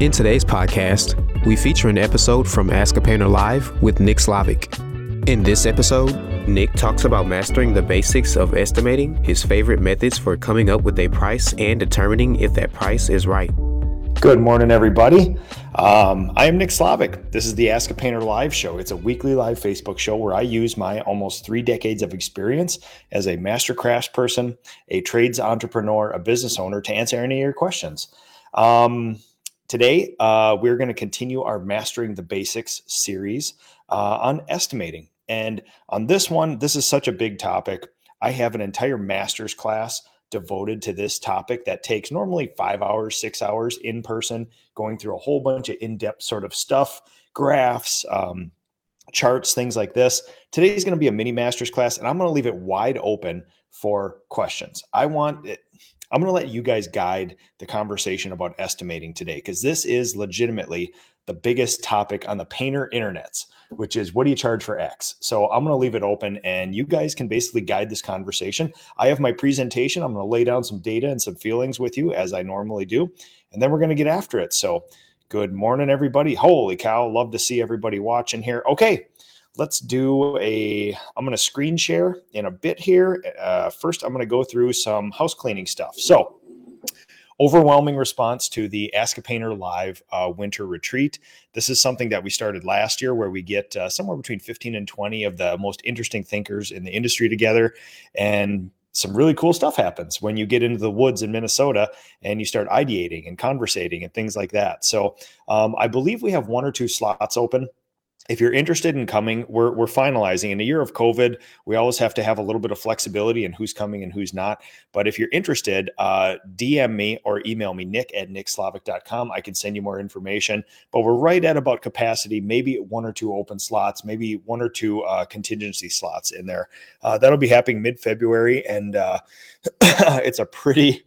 In today's podcast, we feature an episode from Ask a Painter Live with Nick Slavik. In this episode, Nick talks about mastering the basics of estimating, his favorite methods for coming up with a price, and determining if that price is right. Good morning, everybody. I am Nick Slavik. This is the Ask a Painter Live show. It's a weekly live Facebook show where I use my almost 3 decades of experience as a master crafts person, a trades entrepreneur, a business owner to answer any of your questions. Today, we're going to continue our Mastering the Basics series on estimating. And on this one, this is such a big topic. I have an entire master's class devoted to this topic that takes normally 5 hours, 6 hours in person, going through a whole bunch of in-depth sort of stuff, graphs, charts, things like this. Today is going to be a mini master's class, and I'm going to leave it wide open for questions. I'm going to let you guys guide the conversation about estimating today, because this is legitimately the biggest topic on the painter internets, which is what do you charge for X? So I'm going to leave it open and you guys can basically guide this conversation. I have my presentation. I'm going to lay down some data and some feelings with you as I normally do, and then we're going to get after it. So good morning, everybody. Holy cow. Love to see everybody watching here. Okay. Let's do I'm going to screen share in a bit here. First, I'm going to go through some house cleaning stuff. So overwhelming response to the Ask a Painter Live winter retreat. This is something that we started last year where we get somewhere between 15 and 20 of the most interesting thinkers in the industry together, and some really cool stuff happens when you get into the woods in Minnesota and you start ideating and conversating and things like that. So I believe we have 1 or 2 slots open. If you're interested in coming, we're finalizing. In a year of COVID, we always have to have a little bit of flexibility in who's coming and who's not. But if you're interested, DM me or email me, nick@nickslavik.com. I can send you more information. But we're right at about capacity, maybe 1 or 2 open slots, maybe 1 or 2 contingency slots in there. That'll be happening mid-February, and it's a pretty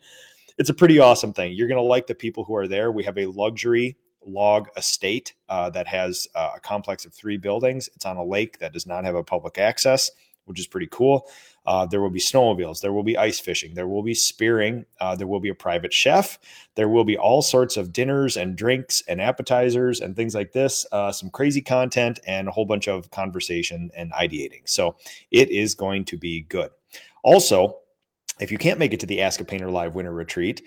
awesome thing. You're going to like the people who are there. We have a luxury log estate that has a complex of 3 buildings. It's on a lake that does not have a public access, which is pretty cool. There will be snowmobiles. There will be ice fishing. There will be spearing. There will be a private chef. There will be all sorts of dinners and drinks and appetizers and things like this, some crazy content and a whole bunch of conversation and ideating. So it is going to be good. Also, if you can't make it to the Ask a Painter Live Winter Retreat,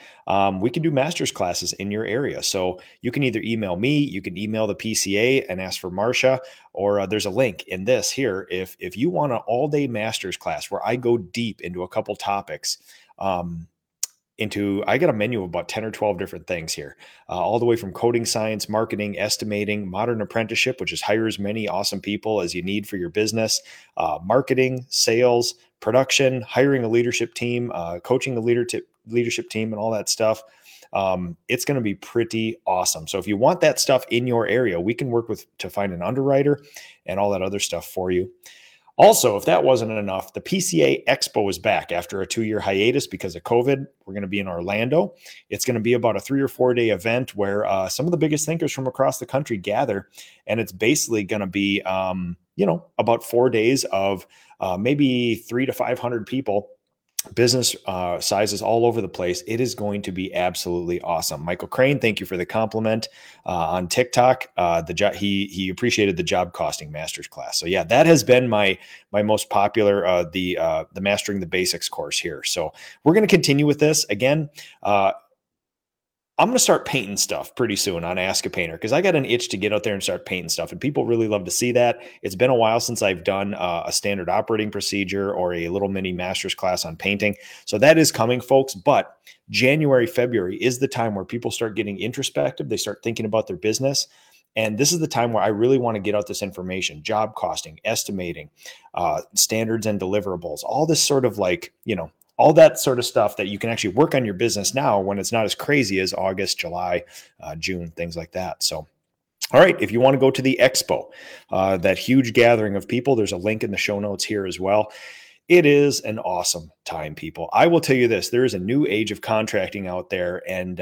we can do master's classes in your area. So you can either email me, you can email the PCA and ask for Marsha, or there's a link in this here. If you want an all-day master's class where I go deep into a couple topics, I got a menu of about 10 or 12 different things here, all the way from coding science, marketing, estimating, modern apprenticeship, which is hire as many awesome people as you need for your business, marketing, sales, production, hiring a leadership team, coaching a leadership team, and all that stuff. It's going to be pretty awesome. So if you want that stuff in your area, we can work with to find an underwriter and all that other stuff for you. Also, if that wasn't enough, the PCA Expo is back after a 2-year hiatus because of COVID. We're going to be in Orlando. It's going to be about a 3 or 4 day event where some of the biggest thinkers from across the country gather. And it's basically going to be, about 4 days of maybe 300 to 500 people, business sizes all over the place. It is going to be absolutely awesome. Michael Crane, thank you for the compliment on TikTok. He appreciated the job costing master's class. So yeah, that has been my most popular, the Mastering the Basics course here. So we're going to continue with this again. I'm going to start painting stuff pretty soon on Ask a Painter because I got an itch to get out there and start painting stuff, and people really love to see that. It's been a while since I've done a standard operating procedure or a little mini master's class on painting. So that is coming, folks. But January, February is the time where people start getting introspective. They start thinking about their business. And this is the time where I really want to get out this information: job costing, estimating, standards and deliverables, all this sort of all that sort of stuff that you can actually work on your business now when it's not as crazy as August, July, June, things like that. So All right, if you want to go to the expo, that huge gathering of people, there's a link in the show notes here as well. It is an awesome time, people. I will tell you this, there is a new age of contracting out there, and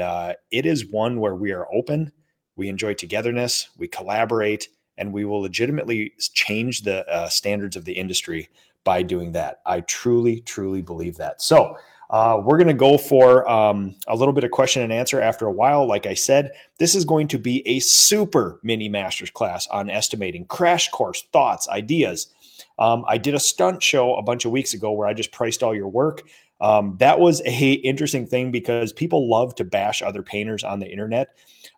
it is one where we are open, we enjoy togetherness, we collaborate, and we will legitimately change the standards of the industry by doing that. I truly, truly believe that. So we're going to go for a little bit of question and answer after a while. Like I said, this is going to be a super mini master's class on estimating, crash course, thoughts, ideas. I did a stunt show a bunch of weeks ago where I just priced all your work. That was a interesting thing because people love to bash other painters on the internet.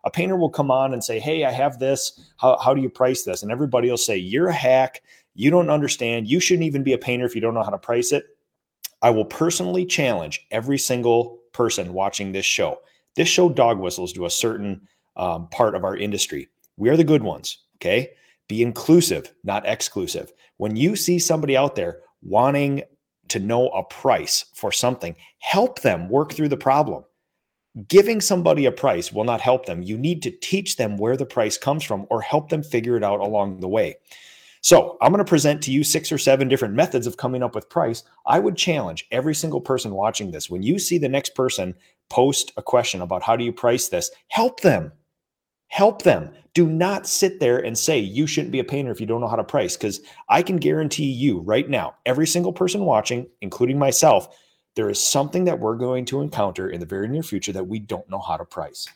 A painter will come on and say, hey, I have this. How do you price this? And everybody will say, you're a hack. You don't understand. You shouldn't even be a painter if you don't know how to price it. I will personally challenge every single person watching this show. This show dog whistles to a certain part of our industry. We are the good ones, okay? Be inclusive, not exclusive. When you see somebody out there wanting to know a price for something, help them work through the problem. Giving somebody a price will not help them. You need to teach them where the price comes from or help them figure it out along the way. So I'm going to present to you 6 or 7 different methods of coming up with price. I would challenge every single person watching this. When you see the next person post a question about how do you price this, help them. Help them. Do not sit there and say you shouldn't be a painter if you don't know how to price, because I can guarantee you right now, every single person watching, including myself, there is something that we're going to encounter in the very near future that we don't know how to price.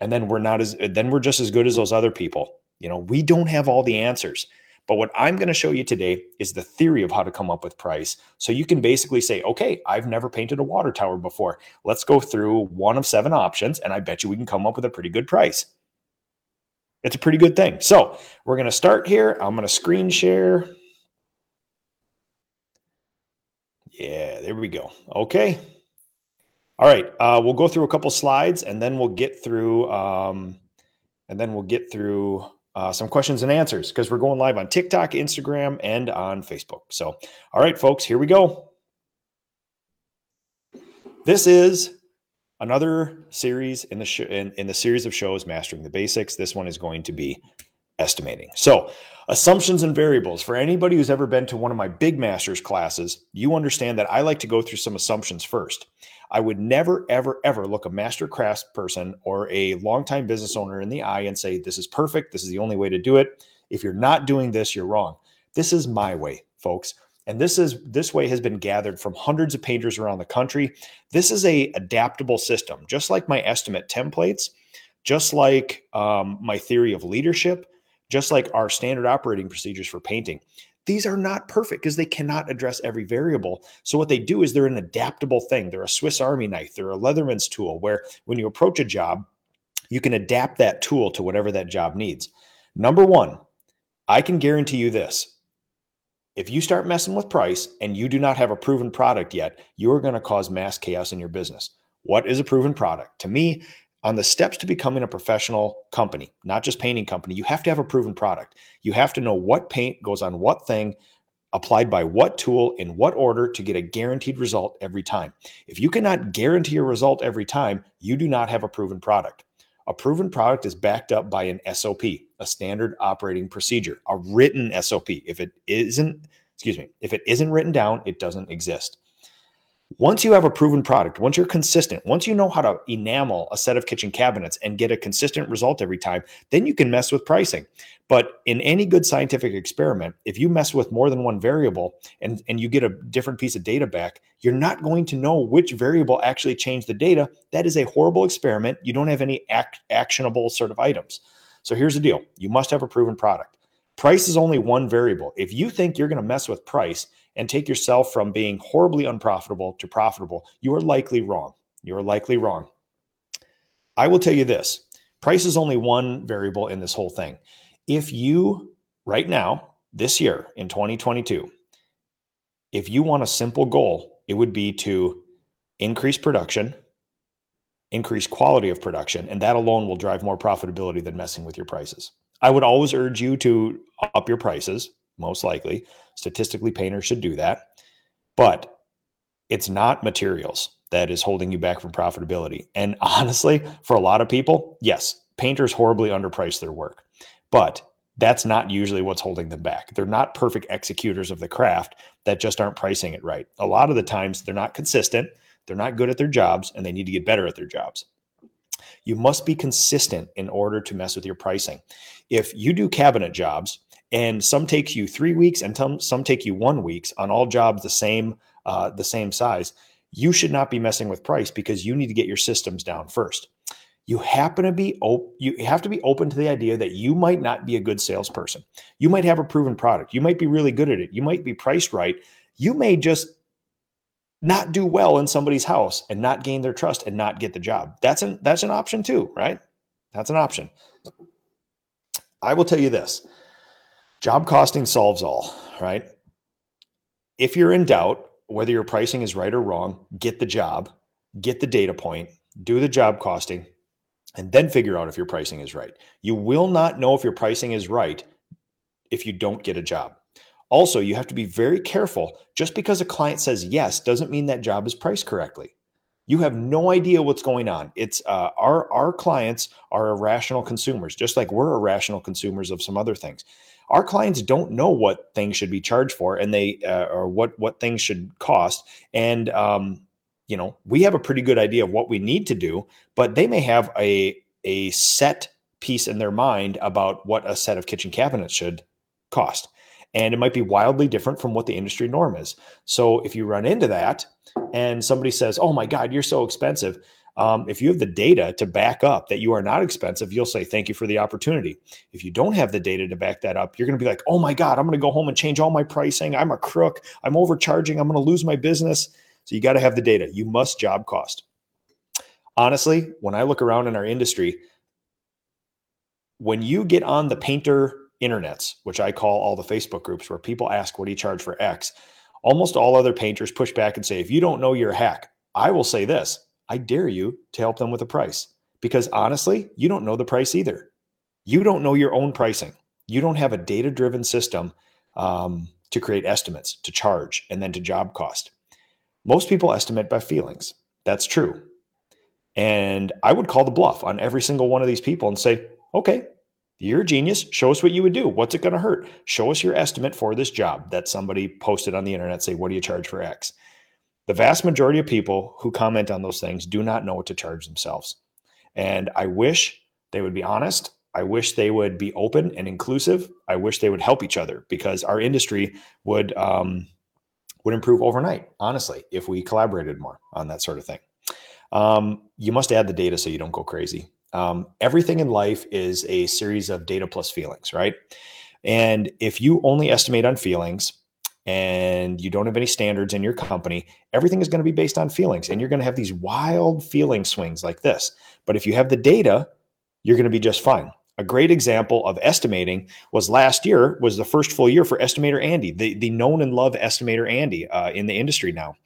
And then we're just as good as those other people. You know, we don't have all the answers. But what I'm going to show you today is the theory of how to come up with price. So you can basically say, okay, I've never painted a water tower before. Let's go through 1 of 7 options, and I bet you we can come up with a pretty good price. It's a pretty good thing. So we're going to start here. I'm going to screen share. Yeah, there we go. Okay. All right. We'll go through a couple slides, and then we'll get through, some questions and answers, because we're going live on TikTok, Instagram, and on Facebook. So, all right, folks, here we go. This is another series in the series of shows, Mastering the Basics. This one is going to be estimating. So, assumptions and variables. For anybody who's ever been to one of my big master's classes, you understand that I like to go through some assumptions first. I would never, ever, ever look a master craft person or a longtime business owner in the eye and say, this is perfect. This is the only way to do it. If you're not doing this, you're wrong. This is my way, folks. And this way has been gathered from hundreds of painters around the country. This is an adaptable system, just like my estimate templates, just like my theory of leadership, just like our standard operating procedures for painting. These are not perfect because they cannot address every variable. So what they do is they're an adaptable thing. They're a Swiss Army knife. They're a Leatherman's tool where when you approach a job, you can adapt that tool to whatever that job needs. Number one, I can guarantee you this. If you start messing with price and you do not have a proven product yet, you are going to cause mass chaos in your business. What is a proven product? To me, on the steps to becoming a professional company, not just painting company, you have to have a proven product. You have to know what paint goes on what thing, applied by what tool, in what order to get a guaranteed result every time. If you cannot guarantee a result every time, you do not have a proven product. A proven product is backed up by an SOP, a standard operating procedure, a written SOP. If it isn't written down, it doesn't exist. Once you have a proven product, once you're consistent, once you know how to enamel a set of kitchen cabinets and get a consistent result every time, then you can mess with pricing. But in any good scientific experiment, if you mess with more than one variable and you get a different piece of data back, you're not going to know which variable actually changed the data. That is a horrible experiment. You don't have any actionable sort of items. So here's the deal. You must have a proven product. Price is only one variable. If you think you're going to mess with price and take yourself from being horribly unprofitable to profitable, you are likely wrong. You're likely wrong. I will tell you this. Price is only one variable in this whole thing. If you, right now, this year in 2022, if you want a simple goal, it would be to increase production, increase quality of production, and that alone will drive more profitability than messing with your prices. I would always urge you to up your prices, most likely. Statistically, painters should do that. But it's not materials that is holding you back from profitability. And honestly, for a lot of people, yes, painters horribly underprice their work. But that's not usually what's holding them back. They're not perfect executors of the craft that just aren't pricing it right. A lot of the times they're not consistent, they're not good at their jobs, and they need to get better at their jobs. You must be consistent in order to mess with your pricing. If you do cabinet jobs and some take you 3 weeks and some take you 1 week on all jobs the same size, you should not be messing with price because you need to get your systems down first. You have to be open to the idea that you might not be a good salesperson. You might have a proven product. You might be really good at it. You might be priced right. You may just not do well in somebody's house and not gain their trust and not get the job. That's an option too, right? That's an option. I will tell you this. Job costing solves all, right? If you're in doubt whether your pricing is right or wrong, get the job, get the data point, do the job costing, and then figure out if your pricing is right. You will not know if your pricing is right if you don't get a job. Also, you have to be very careful. Just because a client says yes doesn't mean that job is priced correctly. You have no idea what's going on. It's our clients are irrational consumers, just like we're irrational consumers of some other things. Our clients don't know what things should be charged for, and they or what things should cost. And you know, we have a pretty good idea of what we need to do, but they may have a set piece in their mind about what a set of kitchen cabinets should cost. And it might be wildly different from what the industry norm is. So if you run into that and somebody says, oh my God, you're so expensive. If you have the data to back up that you are not expensive, you'll say, thank you for the opportunity. If you don't have the data to back that up, you're going to be like, oh my God, I'm going to go home and change all my pricing. I'm a crook. I'm overcharging. I'm going to lose my business. So you got to have the data. You must job cost. Honestly, when I look around in our industry, when you get on the painter internets, which I call all the Facebook groups where people ask, what do you charge for X? Almost all other painters push back and say, if you don't know, you're a hack. I will say this, I dare you to help them with a price because honestly, you don't know the price either. You don't know your own pricing. You don't have a data-driven system to create estimates, to charge, and then to job cost. Most people estimate by feelings. That's true. And I would call the bluff on every single one of these people and say, okay, you're a genius. Show us what you would do. What's it going to hurt? Show us your estimate for this job that somebody posted on the internet. Say, what do you charge for X? The vast majority of people who comment on those things do not know what to charge themselves. And I wish they would be honest. I wish they would be open and inclusive. I wish they would help each other because our industry would improve overnight, honestly, if we collaborated more on that sort of thing. You must add the data so you don't go crazy. Everything in life is a series of data plus feelings, right? And if you only estimate on feelings and you don't have any standards in your company, everything is going to be based on feelings and you're going to have these wild feeling swings like this. But if you have the data, you're going to be just fine. A great example of estimating was last year was the first full year for Estimator Andy, the known and loved Estimator Andy in the industry now.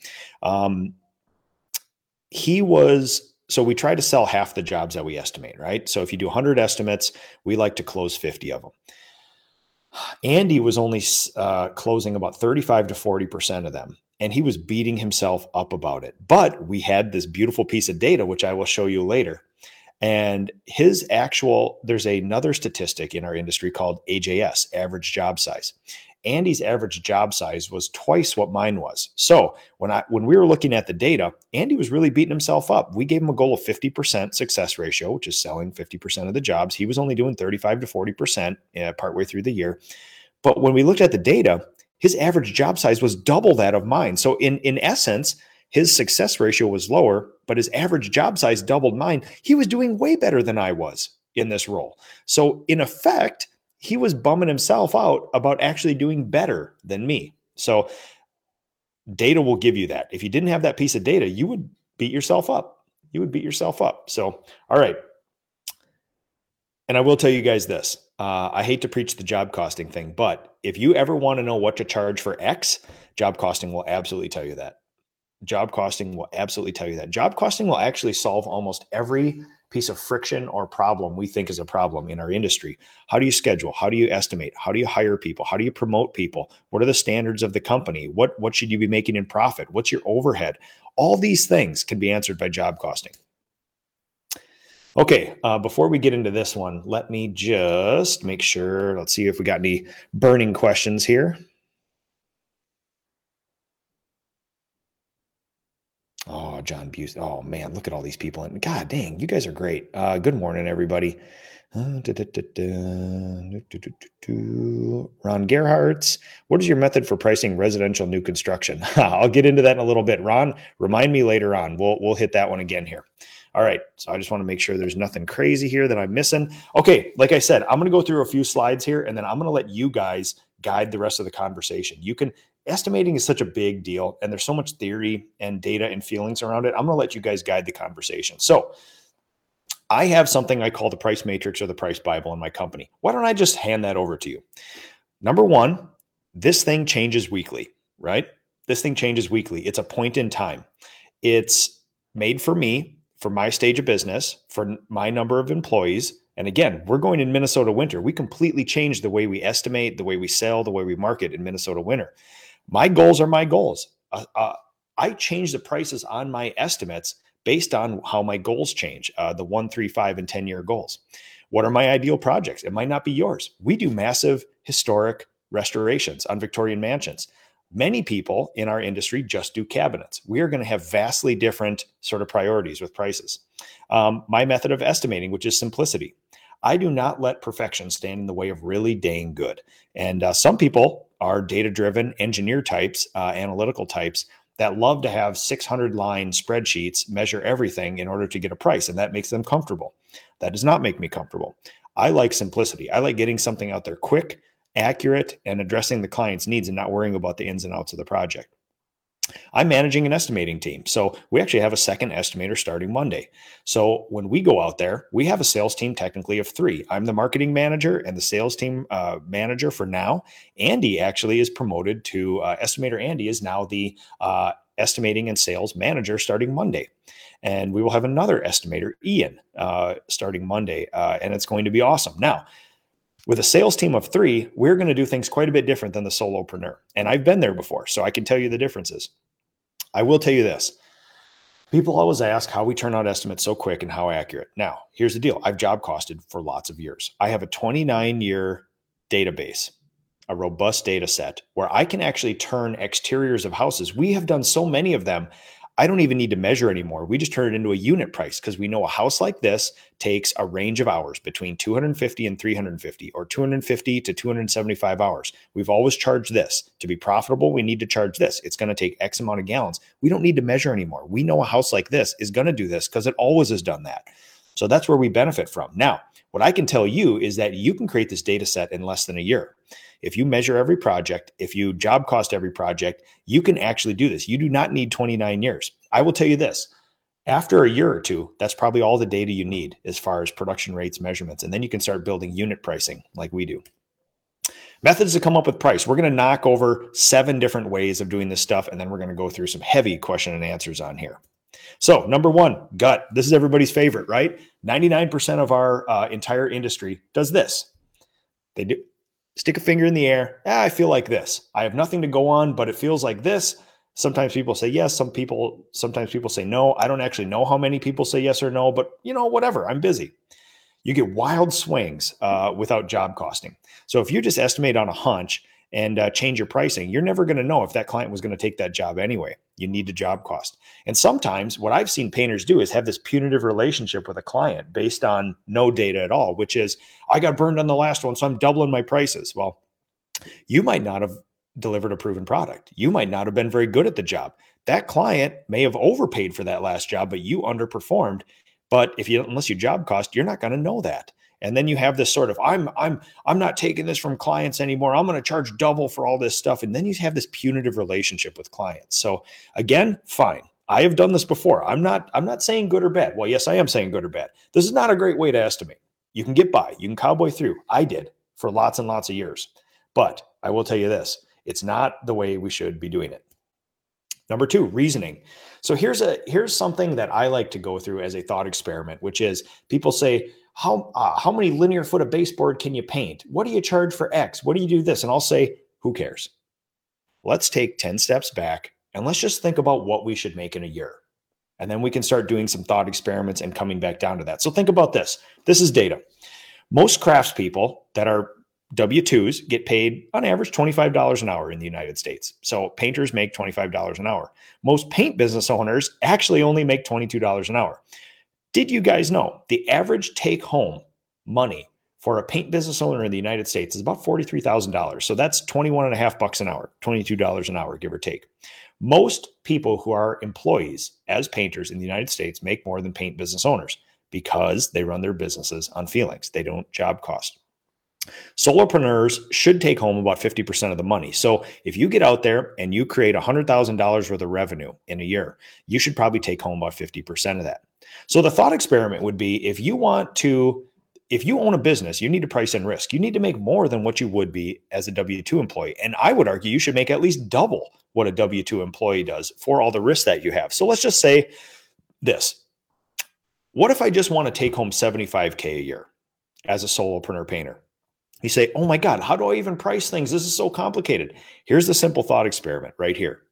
So we try to sell half the jobs that we estimate, right? So if you do 100 estimates, we like to close 50 of them. Andy was only closing about 35 to 40% of them, and he was beating himself up about it. But we had this beautiful piece of data, which I will show you later. And there's another statistic in our industry called AJS, average job size. Andy's average job size was twice what mine was. So when we were looking at the data, Andy was really beating himself up. We gave him a goal of 50% success ratio, which is selling 50% of the jobs. He was only doing 35 to 40% partway through the year. But when we looked at the data, his average job size was double that of mine. So in essence, his success ratio was lower, but his average job size doubled mine. He was doing way better than I was in this role. So in effect, he was bumming himself out about actually doing better than me. So data will give you that. If you didn't have that piece of data, you would beat yourself up. So, all right. And I will tell you guys this. I hate to preach the job costing thing, but if you ever want to know what to charge for X, job costing will absolutely tell you that. Job costing will actually solve almost every piece of friction or problem we think is a problem in our industry. How do you schedule? How do you estimate? How do you hire people? How do you promote people? What are the standards of the company? What should you be making in profit? What's your overhead? All these things can be answered by job costing. Okay, before we get into this one, let me just make sure. Let's see if we got any burning questions here. Oh, John Buse. Oh, man, look at all these people. And God dang, you guys are great. Good morning, everybody. Ron Gerhartz, what is your method for pricing residential new construction? I'll get into that in a little bit. Ron, remind me later on. We'll hit that one again here. All right, so I just want to make sure there's nothing crazy here that I'm missing. Okay, like I said, I'm going to go through a few slides here, and then I'm going to let you guys guide the rest of the conversation. You can, estimating is such a big deal, and there's so much theory and data and feelings around it. I'm going to let you guys guide the conversation. So I have something I call the price matrix or the price Bible in my company. Why don't I just hand that over to you? Number one, this thing changes weekly, right? This thing changes weekly. It's a point in time. It's made for me, for my stage of business, for my number of employees. And again, we're going in Minnesota winter. We completely change the way we estimate, the way we sell, the way we market in Minnesota winter. My goals are my goals. I change the prices on my estimates based on how my goals change, the 1, 3, 5, and 10-year goals. What are my ideal projects? It might not be yours. We do massive historic restorations on Victorian mansions. Many people in our industry just do cabinets. We are going to have vastly different sort of priorities with prices. My method of estimating, which is simplicity. I do not let perfection stand in the way of really dang good. And some people are data-driven engineer types, analytical types that love to have 600-line spreadsheets, measure everything in order to get a price, and that makes them comfortable. That does not make me comfortable. I like simplicity. I like getting something out there quick, accurate, and addressing the client's needs and not worrying about the ins and outs of the project. I'm managing an estimating team. So we actually have a second estimator starting Monday. So when we go out there, we have a sales team technically of 3. I'm the marketing manager and the sales team manager for now. Andy actually is promoted to estimator. Andy is now the estimating and sales manager starting Monday. And we will have another estimator, Ian, starting Monday. And it's going to be awesome. Now, with a sales team of 3, we're going to do things quite a bit different than the solopreneur. And I've been there before, so I can tell you the differences. I will tell you this. People always ask how we turn out estimates so quick and how accurate. Now, here's the deal. I've job costed for lots of years. I have a 29-year database, a robust data set where I can actually turn exteriors of houses. We have done so many of them. I don't even need to measure anymore. We just turn it into a unit price because we know a house like this takes a range of hours between 250 and 350 or 250 to 275 hours. We've always charged this. To be profitable, we need to charge this. It's going to take X amount of gallons. We don't need to measure anymore. We know a house like this is going to do this because it always has done that. So that's where we benefit from. Now, what I can tell you is that you can create this data set in less than a year. If you measure every project, if you job cost every project, you can actually do this. You do not need 29 years. I will tell you this. After a year or two, that's probably all the data you need as far as production rates, measurements, and then you can start building unit pricing like we do. Methods to come up with price. We're going to knock over 7 different ways of doing this stuff, and then we're going to go through some heavy question and answers on here. So number one, gut. This is everybody's favorite, right? 99% of our entire industry does this. They do. Stick a finger in the air. I feel like this. I have nothing to go on, but it feels like this. Sometimes people say yes. Sometimes people say no. I don't actually know how many people say yes or no, but you know, whatever. I'm busy. You get wild swings without job costing. So if you just estimate on a hunch and change your pricing, you're never going to know if that client was going to take that job anyway. You need to job cost. And sometimes what I've seen painters do is have this punitive relationship with a client based on no data at all, which is, I got burned on the last one, so I'm doubling my prices. Well, you might not have delivered a proven product. You might not have been very good at the job. That client may have overpaid for that last job, but you underperformed. But unless you job cost, you're not going to know that. And then you have this sort of, I'm not taking this from clients anymore. I'm going to charge double for all this stuff. And then you have this punitive relationship with clients. So again, fine. I have done this before. I'm not saying good or bad. Well, yes, I am saying good or bad. This is not a great way to estimate. You can get by. You can cowboy through. I did for lots and lots of years. But I will tell you this. It's not the way we should be doing it. Number two, reasoning. So here's something that I like to go through as a thought experiment, which is people say, how many linear foot of baseboard can you paint? What do you charge for X? What do you do this? And I'll say, who cares? Let's take 10 steps back and let's just think about what we should make in a year. And then we can start doing some thought experiments and coming back down to that. So think about this. This is data. Most craftspeople that are W-2s get paid on average $25 an hour in the United States. So painters make $25 an hour. Most paint business owners actually only make $22 an hour. Did you guys know the average take home money for a paint business owner in the United States is about $43,000. So that's $21.50 an hour, $22 an hour, give or take. Most people who are employees as painters in the United States make more than paint business owners because they run their businesses on feelings. They don't job cost. Solopreneurs should take home about 50% of the money. So if you get out there and you create $100,000 worth of revenue in a year, you should probably take home about 50% of that. So the thought experiment would be, if you own a business, you need to price in risk. You need to make more than what you would be as a W-2 employee. And I would argue you should make at least double what a W-2 employee does for all the risks that you have. So let's just say this. What if I just want to take home $75K a year as a solopreneur painter? You say, oh my God, how do I even price things? This is so complicated. Here's the simple thought experiment right here.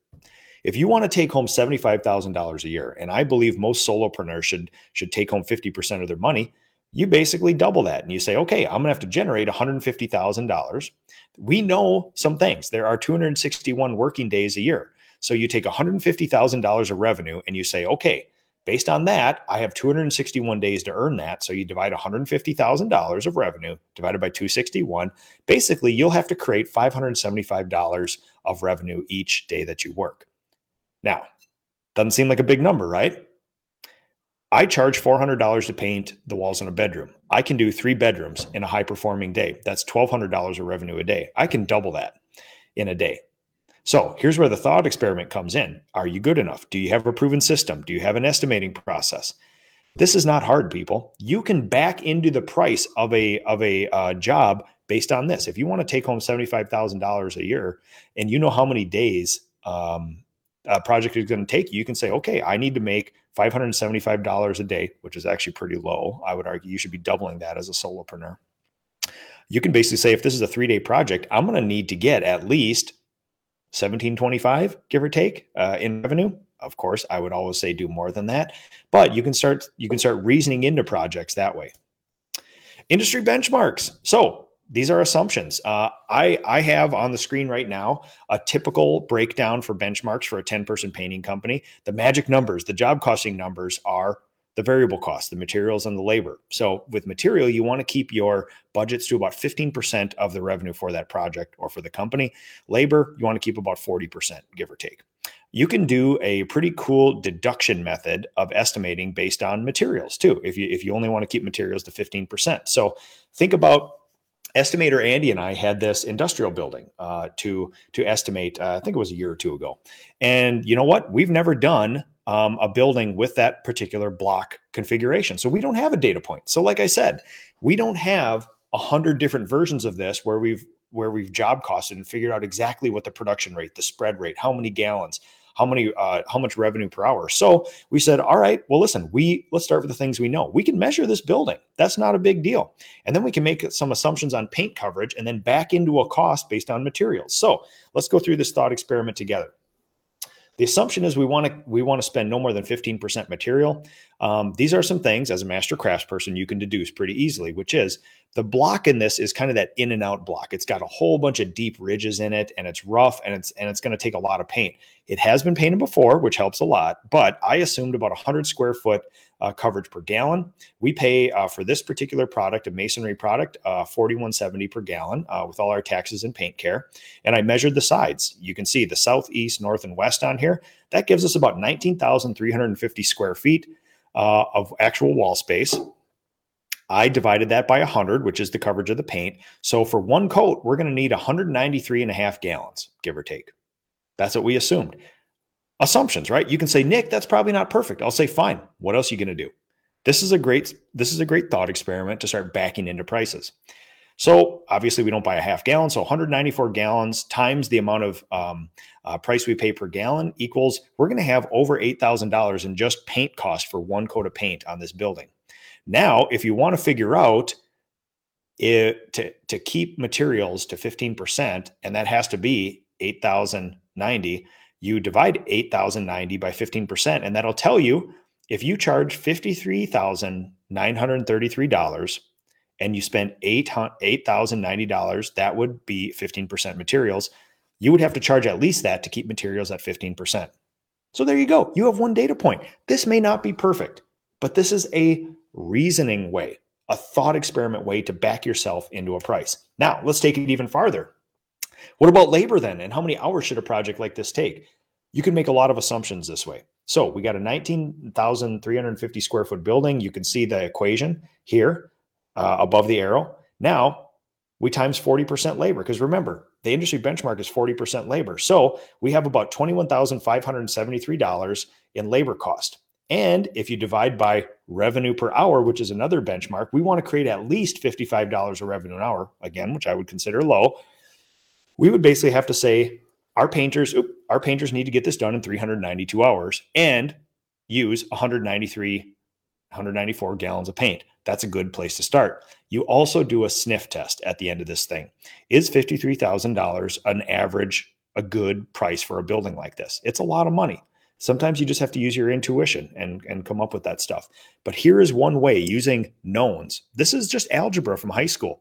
If you want to take home $75,000 a year, and I believe most solopreneurs should take home 50% of their money, you basically double that and you say, okay, I'm going to have to generate $150,000. We know some things. There are 261 working days a year. So you take $150,000 of revenue and you say, okay, based on that, I have 261 days to earn that. So you divide $150,000 of revenue divided by 261. Basically, you'll have to create $575 of revenue each day that you work. Now, doesn't seem like a big number, right? I charge $400 to paint the walls in a bedroom. I can do 3 bedrooms in a high-performing day. That's $1,200 of revenue a day. I can double that in a day. So here's where the thought experiment comes in. Are you good enough? Do you have a proven system? Do you have an estimating process? This is not hard, people. You can back into the price of a job based on this. If you want to take home $75,000 a year and you know how many days a project is going to take you, you can say, okay, I need to make $575 a day, which is actually pretty low. I would argue you should be doubling that as a solopreneur. You can basically say, if this is a 3-day project, I'm going to need to get at least $1,725, give or take, in revenue. Of course, I would always say do more than that, but you can start reasoning into projects that way. Industry benchmarks. So these are assumptions. I have on the screen right now a typical breakdown for benchmarks for a 10-person painting company. The magic numbers, the job costing numbers, are the variable costs, the materials, and the labor. So with material, you want to keep your budgets to about 15% of the revenue for that project or for the company. Labor, you want to keep about 40%, give or take. You can do a pretty cool deduction method of estimating based on materials too, if you only want to keep materials to 15%. So think about, Estimator Andy and I had this industrial building to estimate, I think it was a year or two ago. And you know what? We've never done a building with that particular block configuration. So we don't have a data point. So like I said, we don't have 100 different versions of this where we've job costed and figured out exactly what the production rate, the spread rate, how many gallons, how much revenue per hour. So we said, all right, well, listen, let's start with the things we know. We can measure this building. That's not a big deal. And then we can make some assumptions on paint coverage and then back into a cost based on materials. So let's go through this thought experiment together. The assumption is we want to spend no more than 15% material. These are some things as a master craftsperson you can deduce pretty easily, which is the block in this is kind of that in and out block. It's got a whole bunch of deep ridges in it, and it's rough, and it's going to take a lot of paint. It has been painted before, which helps a lot, but I assumed about 100 square foot coverage per gallon. We pay for this particular product, a masonry product, $41.70 per gallon with all our taxes and paint care. And I measured the sides. You can see the south, east, north, and west on here. That gives us about 19,350 square feet of actual wall space. I divided that by 100, which is the coverage of the paint. So for one coat, we're going to need 193.5 gallons, give or take. That's what we assumed. Assumptions, right? You can say, Nick, that's probably not perfect. I'll say, fine. What else are you going to do? This is a great thought experiment to start backing into prices. So obviously we don't buy a half gallon. So 194 gallons times the amount of price we pay per gallon equals, we're going to have over $8,000 in just paint cost for one coat of paint on this building. Now, if you want to figure out to keep materials to 15%, and that has to be 8,090, you divide 8,090 by 15%, and that'll tell you If you charge $53,933 and you spend $8,090, that would be 15% materials. You would have to charge at least that to keep materials at 15%. So there you go. You have one data point. This may not be perfect, but this is a reasoning way, a thought experiment way to back yourself into a price. Now, let's take it even farther. What about labor then? And how many hours should a project like this take? You can make a lot of assumptions this way. So we got a 19,350 square foot building. You can see the equation here above the arrow. Now we times 40% labor, because remember, the industry benchmark is 40% labor. So we have about $21,573 in labor cost. And if you divide by revenue per hour, which is another benchmark, we want to create at least $55 of revenue an hour, again, which I would consider low. We would basically have to say our painters need to get this done in 392 hours and use 194 gallons of paint. That's a good place to start. You also do a sniff test at the end of this thing. Is $53,000 on average a good price for a building like this? It's a lot of money. Sometimes you just have to use your intuition and come up with that stuff. But here is one way using knowns. This is just algebra from high school.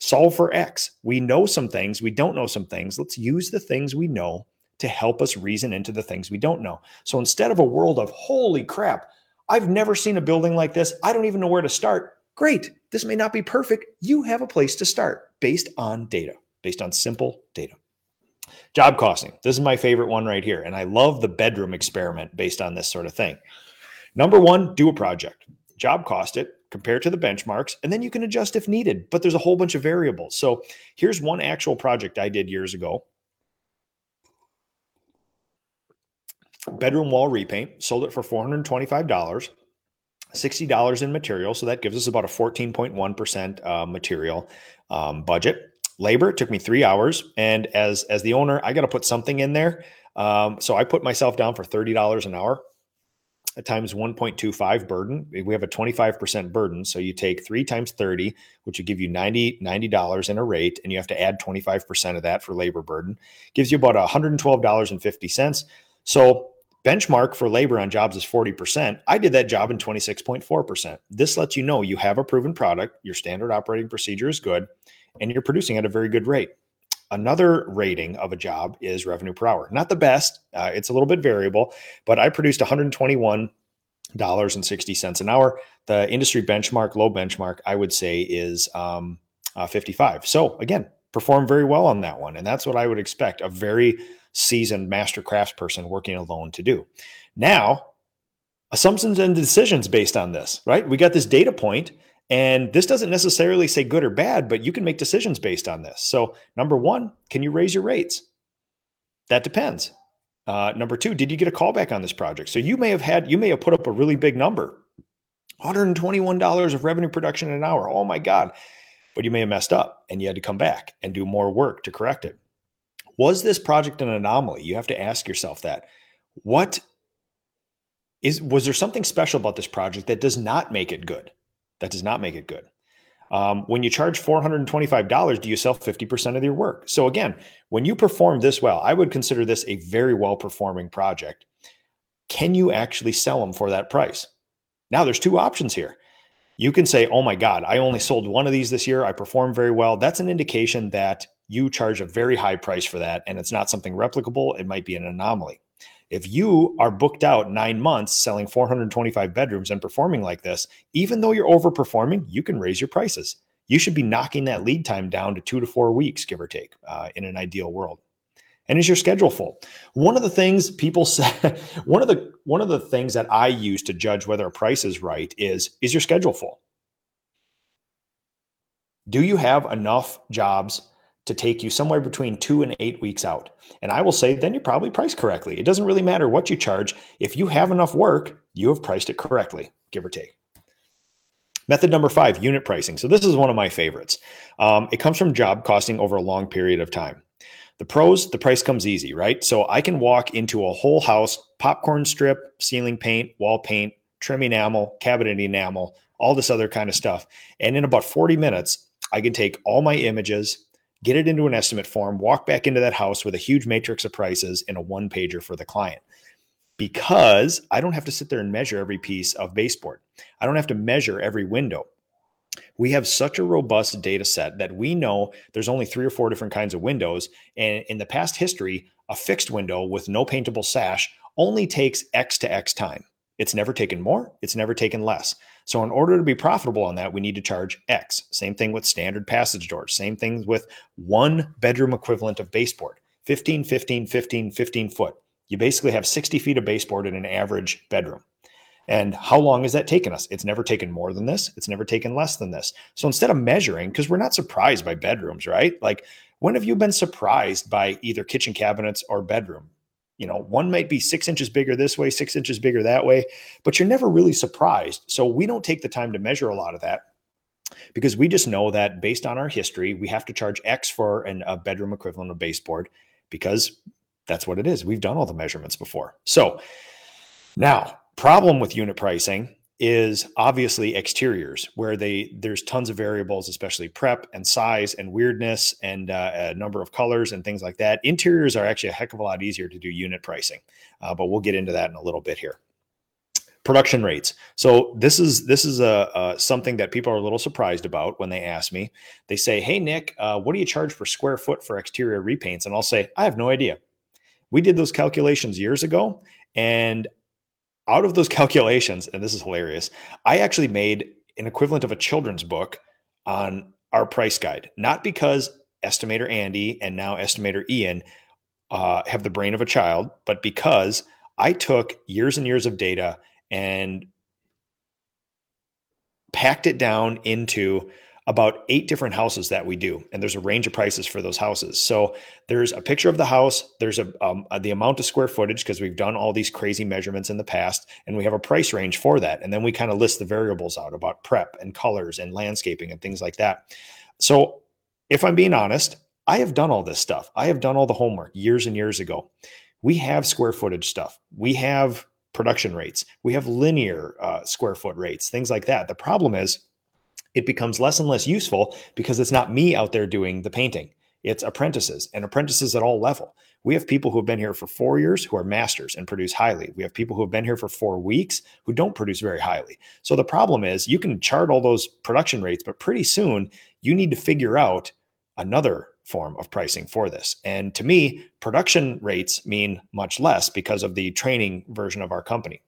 Solve for X. We know some things. We don't know some things. Let's use the things we know to help us reason into the things we don't know. So instead of a world of, holy crap, I've never seen a building like this, I don't even know where to start. Great. This may not be perfect. You have a place to start based on data, based on simple data. Job costing. This is my favorite one right here. And I love the bedroom experiment based on this sort of thing. Number one, do a project. Job cost it, compared to the benchmarks, and then you can adjust if needed, but there's a whole bunch of variables. So here's one actual project I did years ago. Bedroom wall repaint, sold it for $425, $60 in material. So that gives us about a 14.1% material budget. Labor, it took me 3 hours. And as the owner, I got to put something in there. So I put myself down for $30 an hour. Times 1.25 burden. We have a 25% burden. So you take 3 times 30, which would give you $90 in a rate. And you have to add 25% of that for labor burden. Gives you about $112.50. So benchmark for labor on jobs is 40%. I did that job in 26.4%. This lets you know you have a proven product, your standard operating procedure is good, and you're producing at a very good rate. Another rating of a job is revenue per hour. Not the best. It's a little bit variable, but I produced $121.60 an hour. The industry benchmark, low benchmark, I would say is 55. So again, performed very well on that one. And that's what I would expect a very seasoned master craftsperson working alone to do. Now, assumptions and decisions based on this, right? We got this data point. And this doesn't necessarily say good or bad, but you can make decisions based on this. So number one, can you raise your rates? That depends. Number two, did you get a callback on this project? So you may have put up a really big number, $121 of revenue production an hour. Oh my God. But you may have messed up and you had to come back and do more work to correct it. Was this project an anomaly? You have to ask yourself that. Was there something special about this project that does not make it good? That does not make it good. When you charge $425, do you sell 50% of your work? So again, when you perform this well, I would consider this a very well-performing project. Can you actually sell them for that price? Now there's two options here. You can say, oh my God, I only sold one of these this year. I performed very well. That's an indication that you charge a very high price for that, and it's not something replicable. It might be an anomaly. If you are booked out 9 months selling 425 bedrooms and performing like this, even though you're overperforming, you can raise your prices. You should be knocking that lead time down to 2 to 4 weeks, give or take, in an ideal world. And is your schedule full? One of the things people say, one of the things that I use to judge whether a price is right is your schedule full? Do you have enough jobs to take you somewhere between 2 and 8 weeks out? And I will say, then you're probably priced correctly. It doesn't really matter what you charge. If you have enough work, you have priced it correctly, give or take. Method number 5, unit pricing. So this is one of my favorites. It comes from job costing over a long period of time. The pros, the price comes easy, right? So I can walk into a whole house, popcorn strip, ceiling paint, wall paint, trim enamel, cabinet enamel, all this other kind of stuff. And in about 40 minutes, I can take all my images, get it into an estimate form, walk back into that house with a huge matrix of prices and a one-pager for the client. because I don't have to sit there and measure every piece of baseboard. I don't have to measure every window. We have such a robust data set that we know there's only 3 or 4 different kinds of windows. And in the past history, a fixed window with no paintable sash only takes X to X time. It's never taken more. It's never taken less. So in order to be profitable on that, we need to charge X. Same thing with standard passage doors. Same thing with 1 bedroom equivalent of baseboard, 15, 15, 15, 15 foot. You basically have 60 feet of baseboard in an average bedroom. And how long has that taken us? It's never taken more than this. It's never taken less than this. So instead of measuring, because we're not surprised by bedrooms, right? Like, when have you been surprised by either kitchen cabinets or bedroom? You know, one might be 6 inches bigger this way, 6 inches bigger that way, but you're never really surprised. So we don't take the time to measure a lot of that because we just know that based on our history, we have to charge X for a bedroom equivalent of baseboard because that's what it is. We've done all the measurements before. So now, problem with unit pricing is obviously exteriors, where there's tons of variables, especially prep and size and weirdness and a number of colors and things like that. Interiors are actually a heck of a lot easier to do unit pricing, but we'll get into that in a little bit here. Production rates. So this is something that people are a little surprised about when they ask me. They say, "Hey Nick, what do you charge per square foot for exterior repaints?" And I'll say, "I have no idea. We did those calculations years ago, and out of those calculations," and this is hilarious, I actually made an equivalent of a children's book on our price guide, not because Estimator Andy and now Estimator Ian have the brain of a child, but because I took years and years of data and packed it down into about 8 different houses that we do. And there's a range of prices for those houses. So there's a picture of the house. There's the amount of square footage, because we've done all these crazy measurements in the past, and we have a price range for that. And then we kind of list the variables out about prep and colors and landscaping and things like that. So if I'm being honest, I have done all this stuff. I have done all the homework years and years ago. We have square footage stuff. We have production rates. We have linear square foot rates, things like that. The problem is, it becomes less and less useful because it's not me out there doing the painting. It's apprentices, and apprentices at all levels. We have people who have been here for 4 years who are masters and produce highly. We have people who have been here for 4 weeks who don't produce very highly. So the problem is, you can chart all those production rates, but pretty soon you need to figure out another form of pricing for this. And to me, production rates mean much less because of the training version of our company.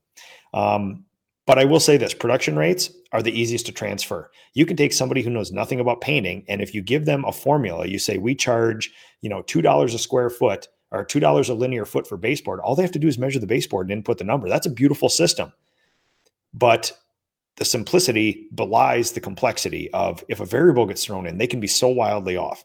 But I will say this, production rates are the easiest to transfer. You can take somebody who knows nothing about painting, and if you give them a formula, you say, we charge, $2 a square foot or $2 a linear foot for baseboard. All they have to do is measure the baseboard and input the number. That's a beautiful system. But the simplicity belies the complexity of, if a variable gets thrown in, they can be so wildly off.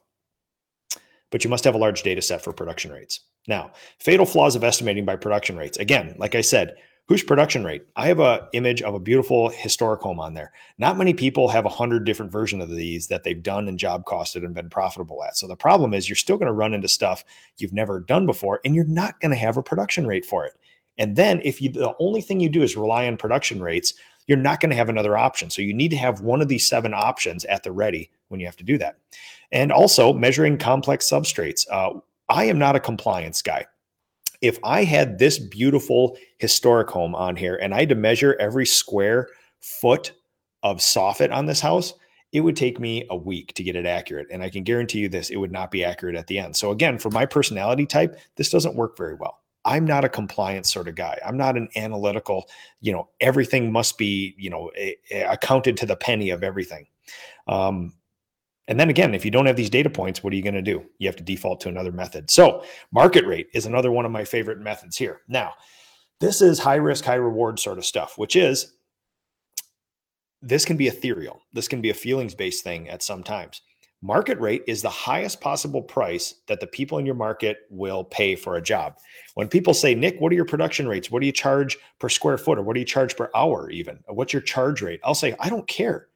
But you must have a large data set for production rates. Now, fatal flaws of estimating by production rates. Again, like I said, whose production rate? I have an image of a beautiful historic home on there. Not many people have 100 different versions of these that they've done and job costed and been profitable at. So the problem is, you're still going to run into stuff you've never done before, and you're not going to have a production rate for it. And then if the only thing you do is rely on production rates, you're not going to have another option. So you need to have one of these 7 options at the ready when you have to do that. And also measuring complex substrates. I am not a compliance guy. If I had this beautiful historic home on here and I had to measure every square foot of soffit on this house, it would take me a week to get it accurate. And I can guarantee you this, it would not be accurate at the end. So again, for my personality type, this doesn't work very well. I'm not a compliance sort of guy. I'm not an analytical, everything must be, accounted to the penny of everything. And then again, if you don't have these data points, what are you going to do? You have to default to another method. So market rate is another one of my favorite methods here. Now, this is high risk, high reward sort of stuff, which is, this can be ethereal. This can be a feelings-based thing at some times. Market rate is the highest possible price that the people in your market will pay for a job. When people say, Nick, what are your production rates? What do you charge per square foot? Or what do you charge per hour even? Or what's your charge rate? I'll say, I don't care.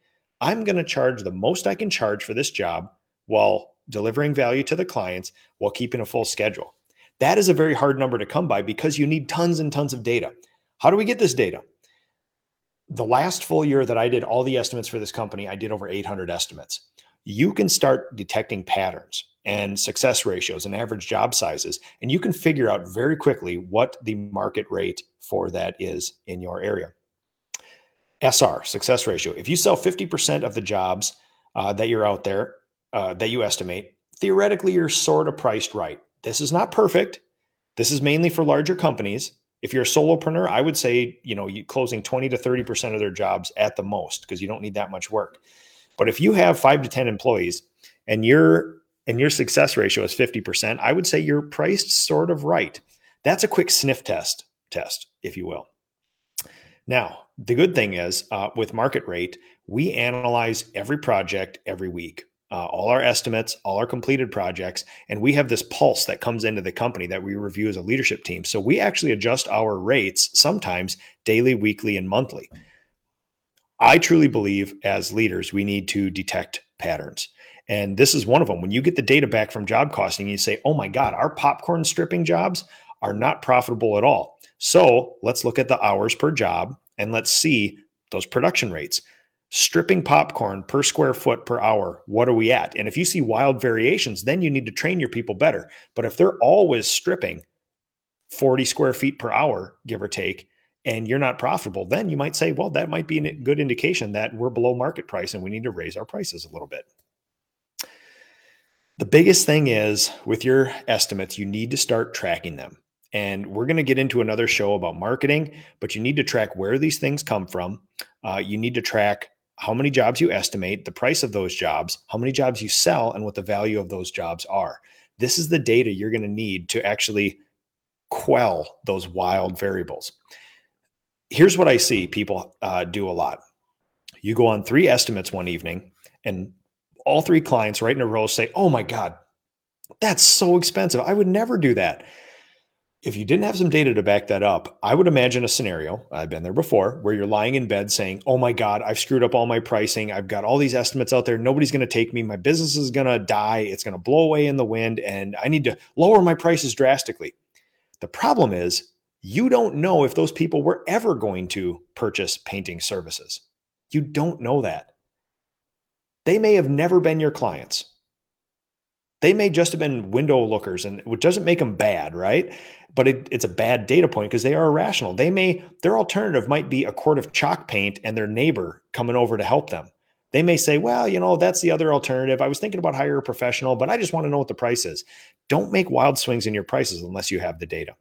I'm going to charge the most I can charge for this job while delivering value to the clients while keeping a full schedule. That is a very hard number to come by because you need tons and tons of data. How do we get this data? The last full year that I did all the estimates for this company, I did over 800 estimates. you can start detecting patterns and success ratios and average job sizes, and you can figure out very quickly what the market rate for that is in your area. SR, success ratio. If you sell 50% of the jobs that you're out there, that you estimate, theoretically, you're sort of priced right. This is not perfect. This is mainly for larger companies. If you're a solopreneur, I would say, you know, you're closing 20 to 30% of their jobs at the most, because you don't need that much work. But if you have 5 to 10 employees and your success ratio is 50%, I would say you're priced sort of right. That's a quick sniff test, if you will. Now, the good thing is with market rate, we analyze every project every week. All our estimates, all our completed projects, and we have this pulse that comes into the company that we review as a leadership team. So we actually adjust our rates sometimes daily, weekly, and monthly. I truly believe as leaders, we need to detect patterns. And this is one of them. When you get the data back from job costing, you say, oh my God, our popcorn stripping jobs are not profitable at all. So let's look at the hours per job and let's see those production rates. Stripping popcorn per square foot per hour, what are we at? And if you see wild variations, then you need to train your people better. But if they're always stripping 40 square feet per hour, give or take, and you're not profitable, then you might say, well, that might be a good indication that we're below market price and we need to raise our prices a little bit. The biggest thing is with your estimates, you need to start tracking them. And we're going to get into another show about marketing, but you need to track where these things come from. You need to track how many jobs you estimate, the price of those jobs, how many jobs you sell, and what the value of those jobs are. This is the data you're going to need to actually quell those wild variables. Here's what I see people do a lot. You go on 3 estimates one evening, and all 3 clients right in a row say, oh my God, that's so expensive. I would never do that. If you didn't have some data to back that up, I would imagine a scenario, I've been there before, where you're lying in bed saying, oh my God, I've screwed up all my pricing. I've got all these estimates out there. Nobody's going to take me. My business is going to die. It's going to blow away in the wind, and I need to lower my prices drastically. The problem is you don't know if those people were ever going to purchase painting services. You don't know that. They may have never been your clients. They may just have been window lookers, and it doesn't make them bad, right? But it's a bad data point because they are irrational. Their alternative might be a quart of chalk paint and their neighbor coming over to help them. They may say, well, you know, that's the other alternative. I was thinking about hiring a professional, but I just want to know what the price is. Don't make wild swings in your prices unless you have the data.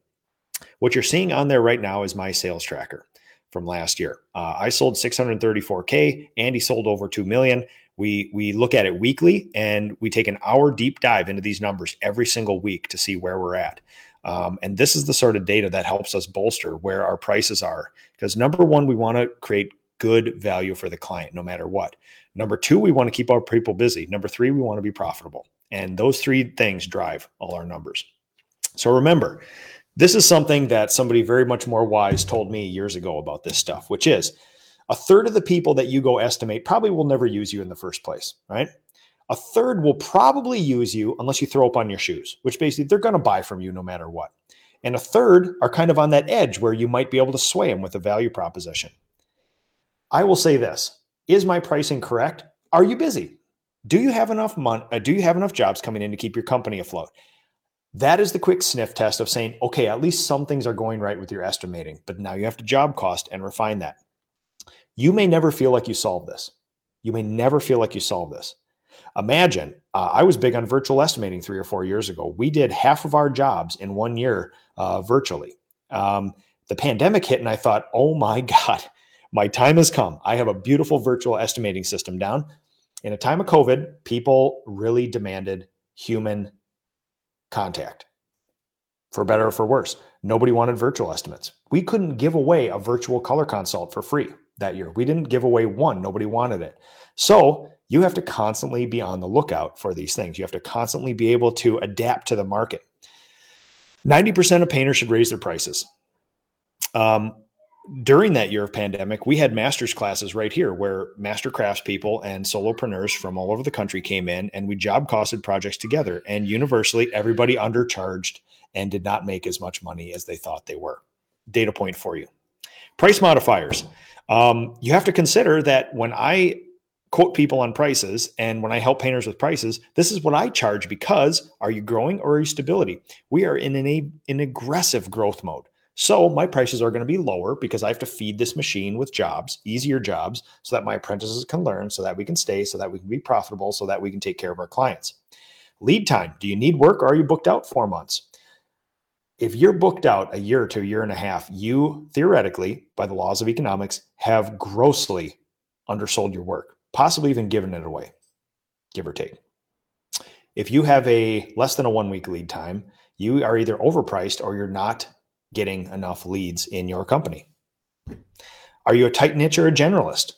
What you're seeing on there right now is my sales tracker from last year. I sold $634K. Andy sold over $2 million. We look at it weekly, and we take an hour deep dive into these numbers every single week to see where we're at. And this is the sort of data that helps us bolster where our prices are. Because number one, we want to create good value for the client no matter what. Number two, we want to keep our people busy. Number three, we want to be profitable. And those 3 things drive all our numbers. So remember, this is something that somebody very much more wise told me years ago about this stuff, which is, a third of the people that you go estimate probably will never use you in the first place, right? A third will probably use you unless you throw up on your shoes, which basically they're going to buy from you no matter what. And a third are kind of on that edge where you might be able to sway them with a value proposition. I will say this, is my pricing correct? Are you busy? Do you have enough money? Do you have enough jobs coming in to keep your company afloat? That is the quick sniff test of saying, okay, at least some things are going right with your estimating, but now you have to job cost and refine that. You may never feel like you solve this. Imagine, I was big on virtual estimating 3 or 4 years ago. We did half of our jobs in 1 year virtually. The pandemic hit and I thought, oh my God, my time has come. I have a beautiful virtual estimating system down. In a time of COVID, people really demanded human contact. For better or for worse, nobody wanted virtual estimates. We couldn't give away a virtual color consult for free. That year, we didn't give away one. Nobody wanted it. So you have to constantly be on the lookout for these things. You have to constantly be able to adapt to the market. 90% of painters should raise their prices. During that year of pandemic, we had master's classes right here where master craftspeople and solopreneurs from all over the country came in, and we job costed projects together. And universally, everybody undercharged and did not make as much money as they thought they were. Data point for you. Price modifiers. You have to consider that when I quote people on prices. And when I help painters with prices, this is what I charge, because are you growing or are you stability? We are in an aggressive growth mode. So my prices are going to be lower because I have to feed this machine with jobs, easier jobs, so that my apprentices can learn, so that we can stay, so that we can be profitable, so that we can take care of our clients. Lead time. Do you need work, or are you booked out 4 months? If you're booked out a year to a year and a half, you theoretically, by the laws of economics, have grossly undersold your work, possibly even given it away, give or take. If you have a less than a 1 week lead time, you are either overpriced or you're not getting enough leads in your company. Are you a tight niche or a generalist?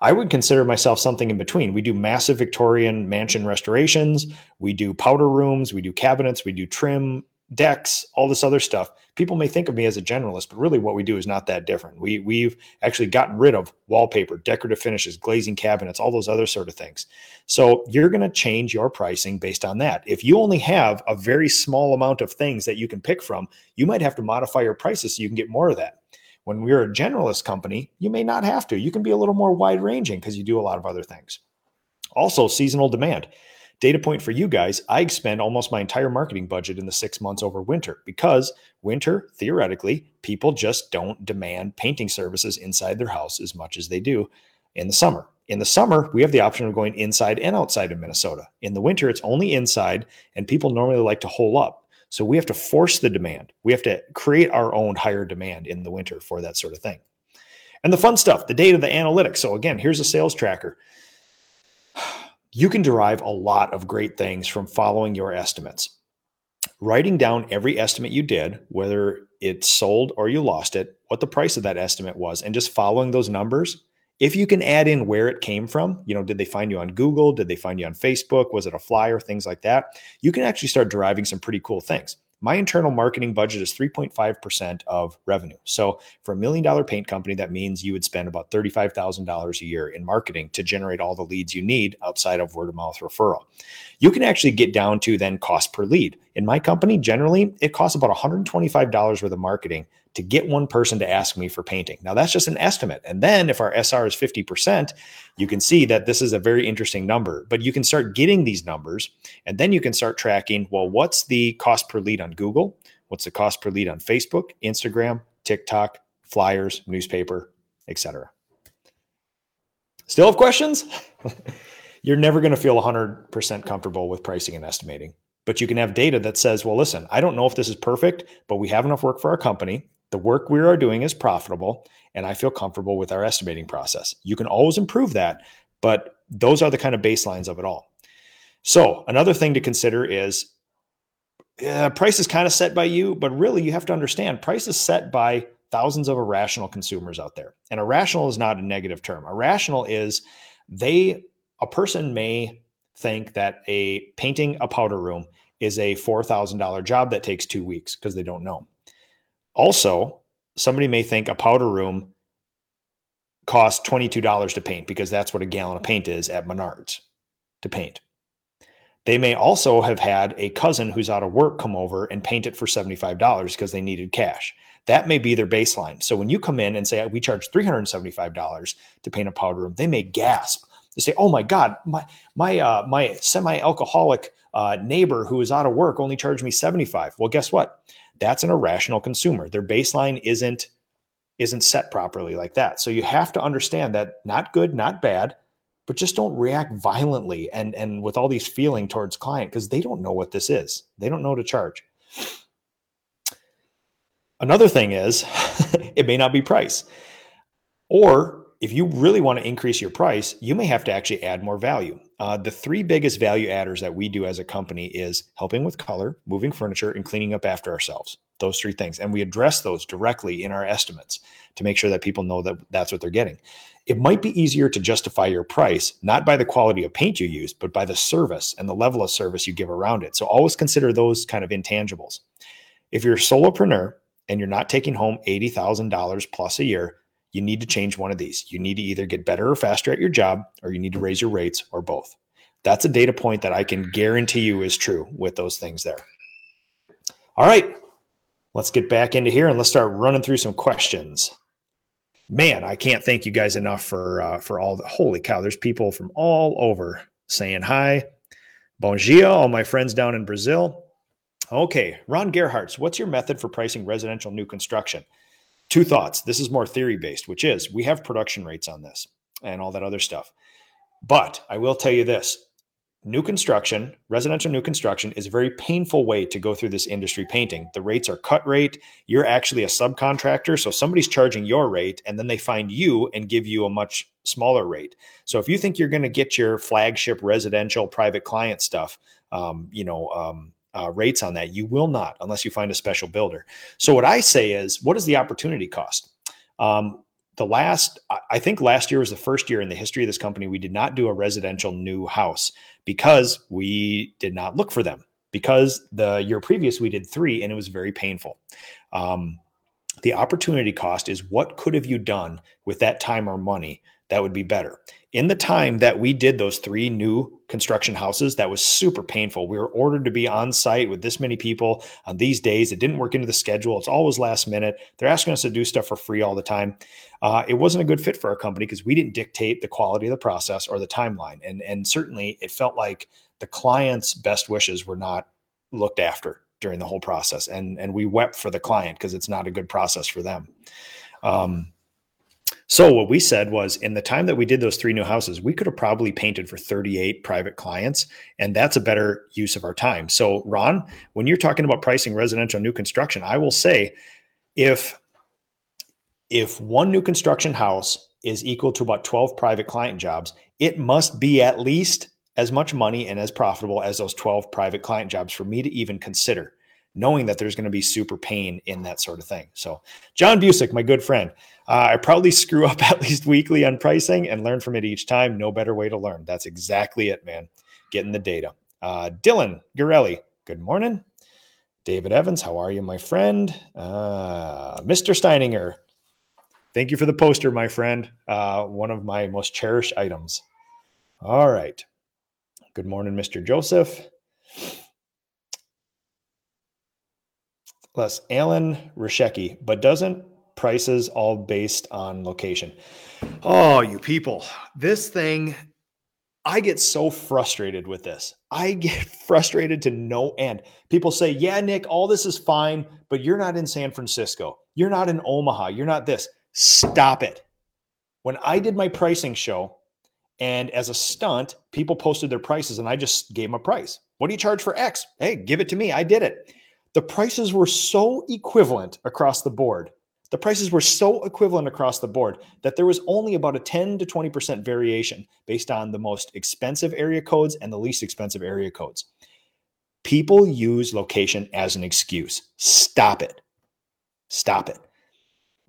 I would consider myself something in between. We do massive Victorian mansion restorations. We do powder rooms. We do cabinets. We do trim, decks, all this other stuff. People may think of me as a generalist, but really what we do is not that different. We've actually gotten rid of wallpaper, decorative finishes, glazing cabinets, all those other sort of things. So you're going to change your pricing based on that. If you only have a very small amount of things that you can pick from, you might have to modify your prices so you can get more of that. When we're a generalist company, you may not have to. You can be a little more wide-ranging because you do a lot of other things. Also, seasonal demand. Data point for you guys, I spend almost my entire marketing budget in the 6 months over winter, because winter, theoretically, people just don't demand painting services inside their house as much as they do in the summer. In the summer, we have the option of going inside and outside of Minnesota. In the winter, it's only inside, and people normally like to hole up. So we have to force the demand. We have to create our own higher demand in the winter for that sort of thing. And the fun stuff, the data, the analytics. So again, here's a sales tracker. You can derive a lot of great things from following your estimates. Writing down every estimate you did, whether it sold or you lost it, what the price of that estimate was, and just following those numbers. If you can add in where it came from, you know, did they find you on Google? Did they find you on Facebook? Was it a flyer? Things like that. You can actually start deriving some pretty cool things. My internal marketing budget is 3.5% of revenue. So for $1 million paint company, that means you would spend about $35,000 a year in marketing to generate all the leads you need outside of word of mouth referral. You can actually get down to then cost per lead. In my company, generally, it costs about $125 worth of marketing to get one person to ask me for painting. Now that's just an estimate. And then if our SR is 50%, you can see that this is a very interesting number, but you can start getting these numbers, and then you can start tracking, well, what's the cost per lead on Google? What's the cost per lead on Facebook, Instagram, TikTok, flyers, newspaper, etc. Still have questions? You're never going to feel 100% comfortable with pricing and estimating, but you can have data that says, well, listen, I don't know if this is perfect, but we have enough work for our company. The work we are doing is profitable, and I feel comfortable with our estimating process. You can always improve that, but those are the kind of baselines of it all. So another thing to consider is price is kind of set by you, but really you have to understand price is set by thousands of irrational consumers out there. And irrational is not a negative term. Irrational is a person may think that painting a powder room is a $4,000 job that takes 2 weeks because they don't know. Also, somebody may think a powder room costs $22 to paint because that's what a gallon of paint is at Menards to paint. They may also have had a cousin who's out of work come over and paint it for $75 because they needed cash. That may be their baseline. So when you come in and say, we charge $375 to paint a powder room, they may gasp. They say, oh my God, my semi-alcoholic neighbor who is out of work only charged me $75. Well, guess what? That's an irrational consumer. Their baseline isn't set properly like that. So you have to understand that not good, not bad, but just don't react violently and with all these feeling towards client, because they don't know what this is. They don't know what to charge. Another thing is it may not be price. Or if you really want to increase your price, you may have to actually add more value. The three biggest value adders that we do as a company is helping with color, moving furniture, and cleaning up after ourselves. Those three things. And we address those directly in our estimates to make sure that people know that that's what they're getting. It might be easier to justify your price, not by the quality of paint you use, but by the service and the level of service you give around it. So always consider those kind of intangibles. If you're a solopreneur and you're not taking home $80,000 plus a year, you need to change one of these. You need to either get better or faster at your job, or you need to raise your rates, or both. That's a data point that I can guarantee you is true with those things there. All right, let's get back into here and let's start running through some questions. man, I can't thank you guys enough for all the, holy cow, there's people from all over saying hi. Bon dia, all my friends down in Brazil. Okay, Ron Gerhartz, what's your method for pricing residential new construction? Two thoughts. This is more theory-based, which is we have production rates on this and all that other stuff. But I will tell you this, new construction, residential new construction is a very painful way to go through this industry painting. The rates are cut rate. You're actually a subcontractor. So somebody's charging your rate and then they find you and give you a much smaller rate. So if you think you're going to get your flagship residential private client stuff, rates on that, you will not unless you find a special builder. So what I say is, what is the opportunity cost? I think last year was the first year in the history of this company we did not do a residential new house because we did not look for them, because the year previous we did 3 and it was very painful. The opportunity cost is what could have you done with that time or money that would be better. In the time that we did those 3 new construction houses, that was super painful. We were ordered to be on site with this many people on these days. It didn't work into the schedule. It's always last minute. They're asking us to do stuff for free all the time. It wasn't a good fit for our company because we didn't dictate the quality of the process or the timeline. And certainly it felt like the client's best wishes were not looked after during the whole process. And we wept for the client because it's not a good process for them. So what we said was, in the time that we did those 3 new houses, we could have probably painted for 38 private clients, and that's a better use of our time. So Ron, when you're talking about pricing residential new construction, I will say if one new construction house is equal to about 12 private client jobs, it must be at least as much money and as profitable as those 12 private client jobs for me to even consider, knowing that there's going to be super pain in that sort of thing. So John Busick, my good friend, I probably screw up at least weekly on pricing and learn from it each time. No better way to learn. That's exactly it, man. Getting the data. Dylan Gurelli, good morning. David Evans, how are you, my friend? Mr. Steininger, thank you for the poster, my friend. One of my most cherished items. All right. Good morning, Mr. Joseph. Les Allen Reshecki, but doesn't prices all based on location? Oh, you people, this thing, I get so frustrated with this. I get frustrated to no end. People say, yeah, Nick, all this is fine, but you're not in San Francisco. You're not in Omaha. You're not this. Stop it. When I did my pricing show, and as a stunt, people posted their prices and I just gave them a price. What do you charge for X? Hey, give it to me. I did it. The prices were so equivalent across the board. The prices were so equivalent across the board that there was only about a 10 to 20% variation based on the most expensive area codes and the least expensive area codes. People use location as an excuse. Stop it. Stop it.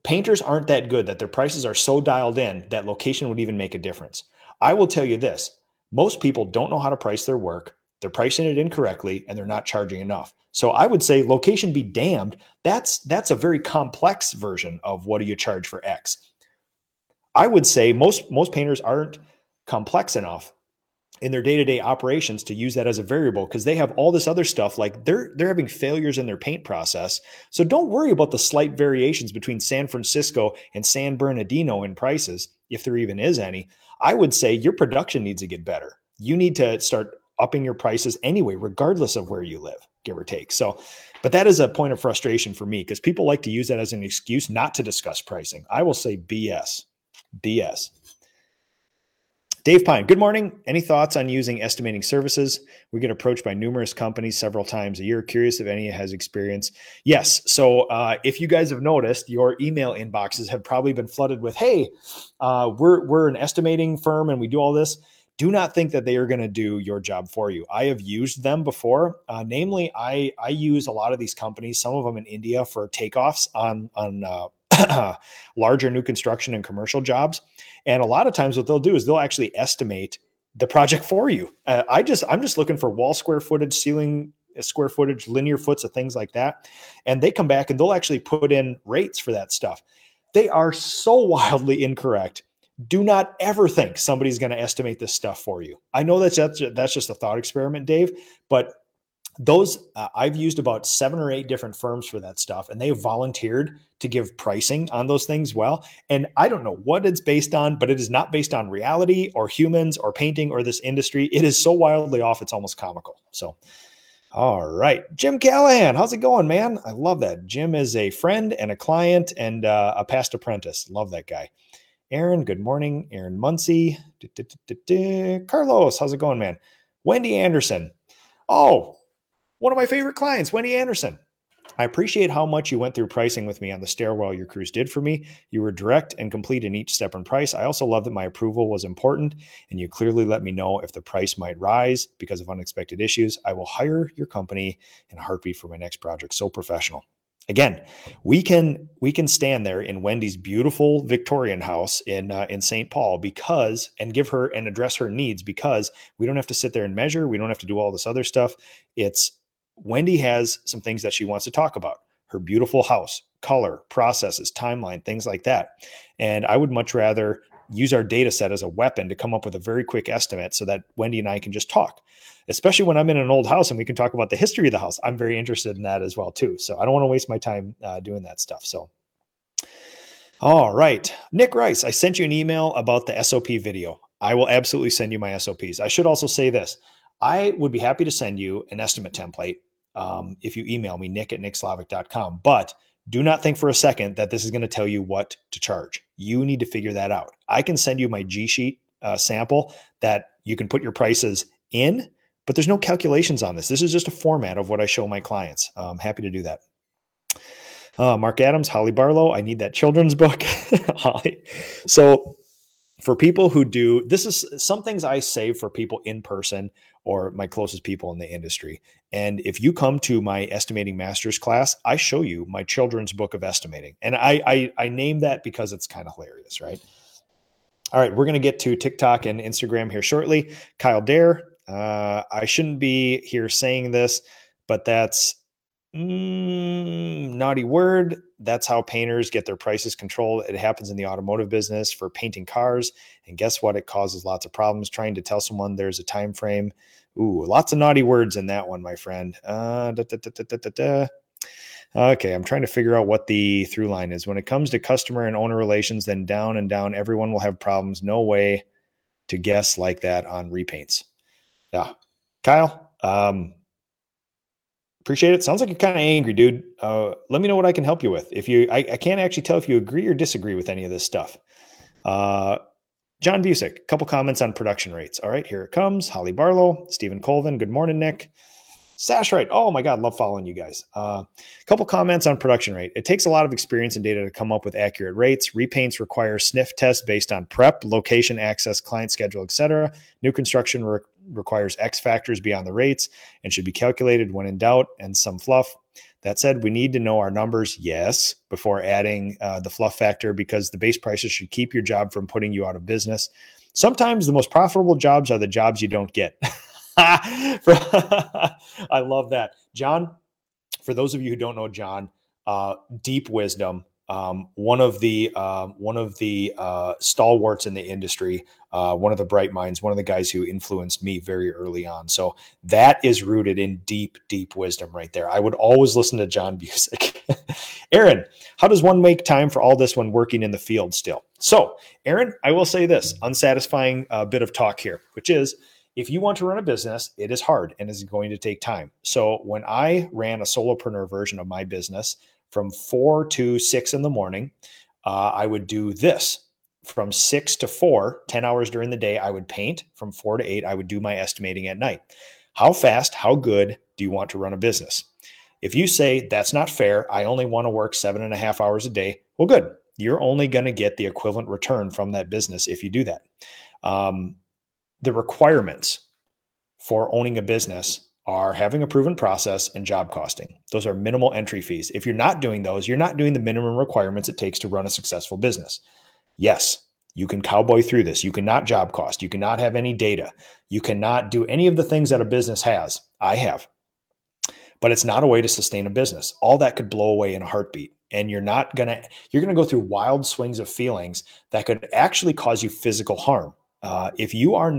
Painters aren't that good that their prices are so dialed in that location would even make a difference. I will tell you this. Most people don't know how to price their work. They're pricing it incorrectly and they're not charging enough. So I would say location be damned. That's a very complex version of what do you charge for X. I would say most painters aren't complex enough in their day-to-day operations to use that as a variable because they have all this other stuff. Like they're having failures in their paint process. So don't worry about the slight variations between San Francisco and San Bernardino in prices, if there even is any. I would say your production needs to get better. You need to start upping your prices anyway, regardless of where you live, give or take. So, but that is a point of frustration for me because people like to use that as an excuse not to discuss pricing. I will say BS. Dave Pine, good morning. Any thoughts on using estimating services? We get approached by numerous companies several times a year. Curious if any has experience. Yes. So if you guys have noticed, your email inboxes have probably been flooded with, hey, we're an estimating firm and we do all this. Do not think that they are going to do your job for you. I have used them before. Namely, I use a lot of these companies, some of them in India, for takeoffs on larger new construction and commercial jobs. And a lot of times what they'll do is they'll actually estimate the project for you. I'm just looking for wall square footage, ceiling square footage, linear foots of things like that. And they come back and they'll actually put in rates for that stuff. They are so wildly incorrect. Do not ever think somebody's going to estimate this stuff for you. I know that's just a thought experiment, Dave, but those I've used about 7 or 8 different firms for that stuff, and they volunteered to give pricing on those things. Well, and I don't know what it's based on, but it is not based on reality or humans or painting or this industry. It is so wildly off, it's almost comical. So, all right, Jim Callahan, how's it going, man? I love that. Jim is a friend and a client and a past apprentice. Love that guy. Aaron, good morning. Aaron Muncie. Carlos, how's it going, man? Wendy Anderson. Oh, one of my favorite clients, Wendy Anderson. I appreciate how much you went through pricing with me on the stairwell your cruise did for me. You were direct and complete in each step and price. I also love that my approval was important, and you clearly let me know if the price might rise because of unexpected issues. I will hire your company in a heartbeat for my next project. So professional. Again, we can stand there in Wendy's beautiful Victorian house in St. Paul because, and give her and address her needs, because we don't have to sit there and measure. We don't have to do all this other stuff. It's Wendy has some things that she wants to talk about: her beautiful house, color, processes, timeline, things like that. And I would much rather use our data set as a weapon to come up with a very quick estimate so that Wendy and I can just talk, especially when I'm in an old house and we can talk about the history of the house. I'm very interested in that as well too. So I don't want to waste my time doing that stuff. So, all right, Nick Rice, I sent you an email about the SOP video. I will absolutely send you my SOPs. I should also say this. I would be happy to send you an estimate template if you email me, nick@nickslavik.com. But do not think for a second that this is going to tell you what to charge. You need to figure that out. I can send you my G Sheet sample that you can put your prices in, but there's no calculations on this. This is just a format of what I show my clients. I'm happy to do that. Mark Adams, Holly Barlow, I need that children's book. Holly. So for people who do, this is some things I save for people in person or my closest people in the industry. And if you come to my Estimating Masters class, I show you my children's book of estimating. And I name that because it's kind of hilarious, right? All right, we're going to get to TikTok and Instagram here shortly. Kyle Dare, I shouldn't be here saying this, but that's naughty word. That's how painters get their prices controlled. It happens in the automotive business for painting cars. And guess what? It causes lots of problems trying to tell someone there's a time frame. Ooh, lots of naughty words in that one, my friend. Okay, I'm trying to figure out what the through line is. When it comes to customer and owner relations, then down and down, everyone will have problems. No way to guess like that on repaints. Yeah. Kyle, appreciate it. Sounds like you're kind of angry, dude. Let me know what I can help you with. If you, I can't actually tell if you agree or disagree with any of this stuff. John Busick, a couple comments on production rates. All right, here it comes. Holly Barlow, Stephen Colvin. Good morning, Nick. Sash Wright. Oh my God, love following you guys. A couple comments on production rate. It takes a lot of experience and data to come up with accurate rates. Repaints require sniff tests based on prep, location, access, client schedule, etc. New construction requires X factors beyond the rates and should be calculated when in doubt and some fluff. That said, we need to know our numbers, yes, before adding the fluff factor, because the base prices should keep your job from putting you out of business. Sometimes the most profitable jobs are the jobs you don't get. I love that. John, for those of you who don't know John, deep wisdom. One of the stalwarts in the industry, one of the bright minds, one of the guys who influenced me very early on. So that is rooted in deep, deep wisdom right there. I would always listen to John Busick. Aaron, how does one make time for all this when working in the field still? So Aaron, I will say this unsatisfying bit of talk here, which is, if you want to run a business, it is hard and is going to take time. So when I ran a solopreneur version of my business, from 4 to 6 in the morning, I would do this. From 6 to 4, 10 hours during the day, I would paint. From 4 to 8, I would do my estimating at night. How fast, how good do you want to run a business? If you say, that's not fair, I only want to work 7.5 hours a day, well, good. You're only going to get the equivalent return from that business if you do that. The requirements for owning a business are having a proven process and job costing. Those are minimal entry fees. If you're not doing those, you're not doing the minimum requirements it takes to run a successful business. Yes, you can cowboy through this. You cannot job cost. You cannot have any data. You cannot do any of the things that a business has. I have. But it's not a way to sustain a business. All that could blow away in a heartbeat. And you're going to go through wild swings of feelings that could actually cause you physical harm. If your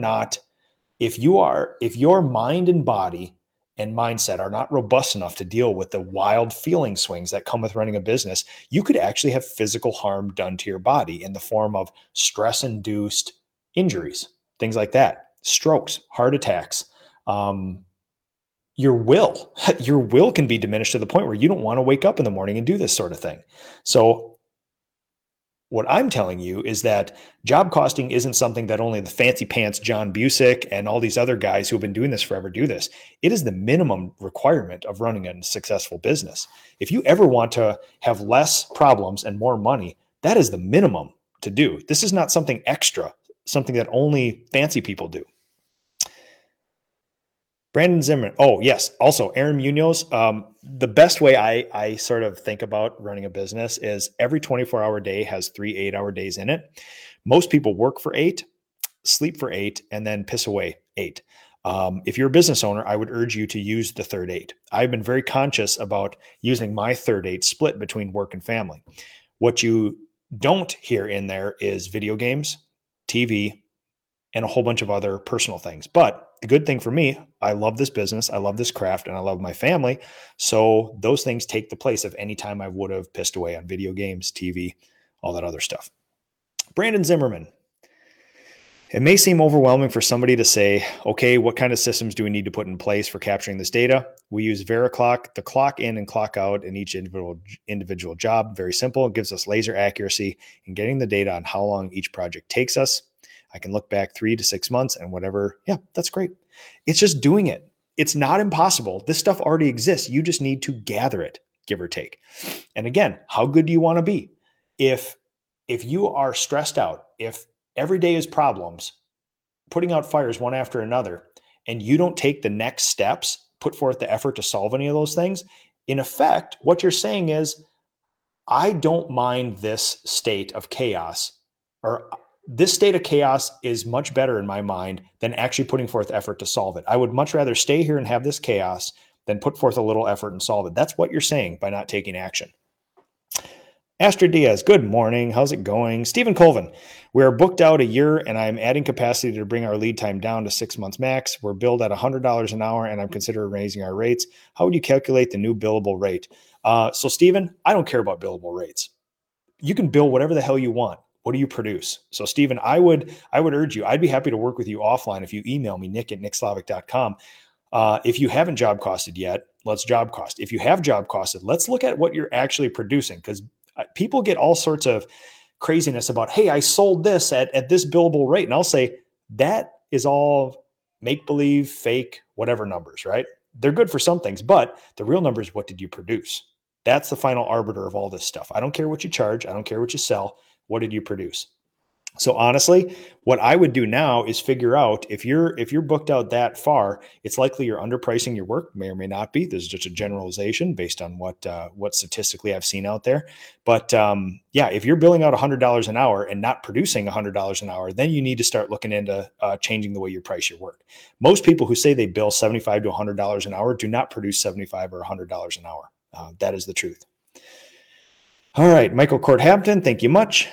mind and body and mindset are not robust enough to deal with the wild feeling swings that come with running a business, you could actually have physical harm done to your body in the form of stress-induced injuries, things like that, strokes, heart attacks. Your will can be diminished to the point where you don't want to wake up in the morning and do this sort of thing. So what I'm telling you is that job costing isn't something that only the fancy pants John Busick and all these other guys who have been doing this forever do this. It is the minimum requirement of running a successful business. If you ever want to have less problems and more money, that is the minimum to do. This is not something extra, something that only fancy people do. Brandon Zimmerman. Oh, yes. Also, Aaron Munoz. The best way I sort of think about running a business is every 24-hour day has 3 8-hour days in it. Most people work for 8, sleep for 8, and then piss away 8. If you're a business owner, I would urge you to use the third 8. I've been very conscious about using my third 8 split between work and family. What you don't hear in there is video games, TV, and a whole bunch of other personal things. But the good thing for me, I love this business, I love this craft, and I love my family. So those things take the place of any time I would have pissed away on video games, TV, all that other stuff. Brandon Zimmerman. It may seem overwhelming for somebody to say, okay, what kind of systems do we need to put in place for capturing this data? We use VeraClock, the clock in and clock out in each individual job. Very simple. It gives us laser accuracy in getting the data on how long each project takes us. I can look back 3 to 6 months and whatever. Yeah, that's great. It's just doing it. It's not impossible. This stuff already exists. You just need to gather it, give or take. And again, how good do you want to be? If you are stressed out, if every day is problems, putting out fires one after another, and you don't take the next steps, put forth the effort to solve any of those things, in effect, what you're saying is, I don't mind this state of chaos, or this state of chaos is much better in my mind than actually putting forth effort to solve it. I would much rather stay here and have this chaos than put forth a little effort and solve it. That's what you're saying by not taking action. Astrid Diaz, good morning. How's it going? Stephen Colvin, we're booked out a year and I'm adding capacity to bring our lead time down to 6 months max. We're billed at $100 an hour and I'm considering raising our rates. How would you calculate the new billable rate? So Stephen, I don't care about billable rates. You can bill whatever the hell you want. What do you produce? So Stephen, I would urge you, I'd be happy to work with you offline if you email me, nick@nickslavik.com. If you haven't job costed yet, let's job cost. If you have job costed, let's look at what you're actually producing, because people get all sorts of craziness about, hey, I sold this at this billable rate. And I'll say, that is all make-believe, fake, whatever numbers, right? They're good for some things, but the real number is what did you produce? That's the final arbiter of all this stuff. I don't care what you charge. I don't care what you sell. What did you produce? So honestly, what I would do now is figure out if you're booked out that far, it's likely you're underpricing your work, may or may not be. There's just a generalization based on what statistically I've seen out there. But yeah, if you're billing out $100 an hour and not producing $100 an hour, then you need to start looking into changing the way you price your work. Most people who say they bill $75 to $100 an hour do not produce $75 or $100 an hour. That is the truth. All right, Michael Court-Hampton, thank you much.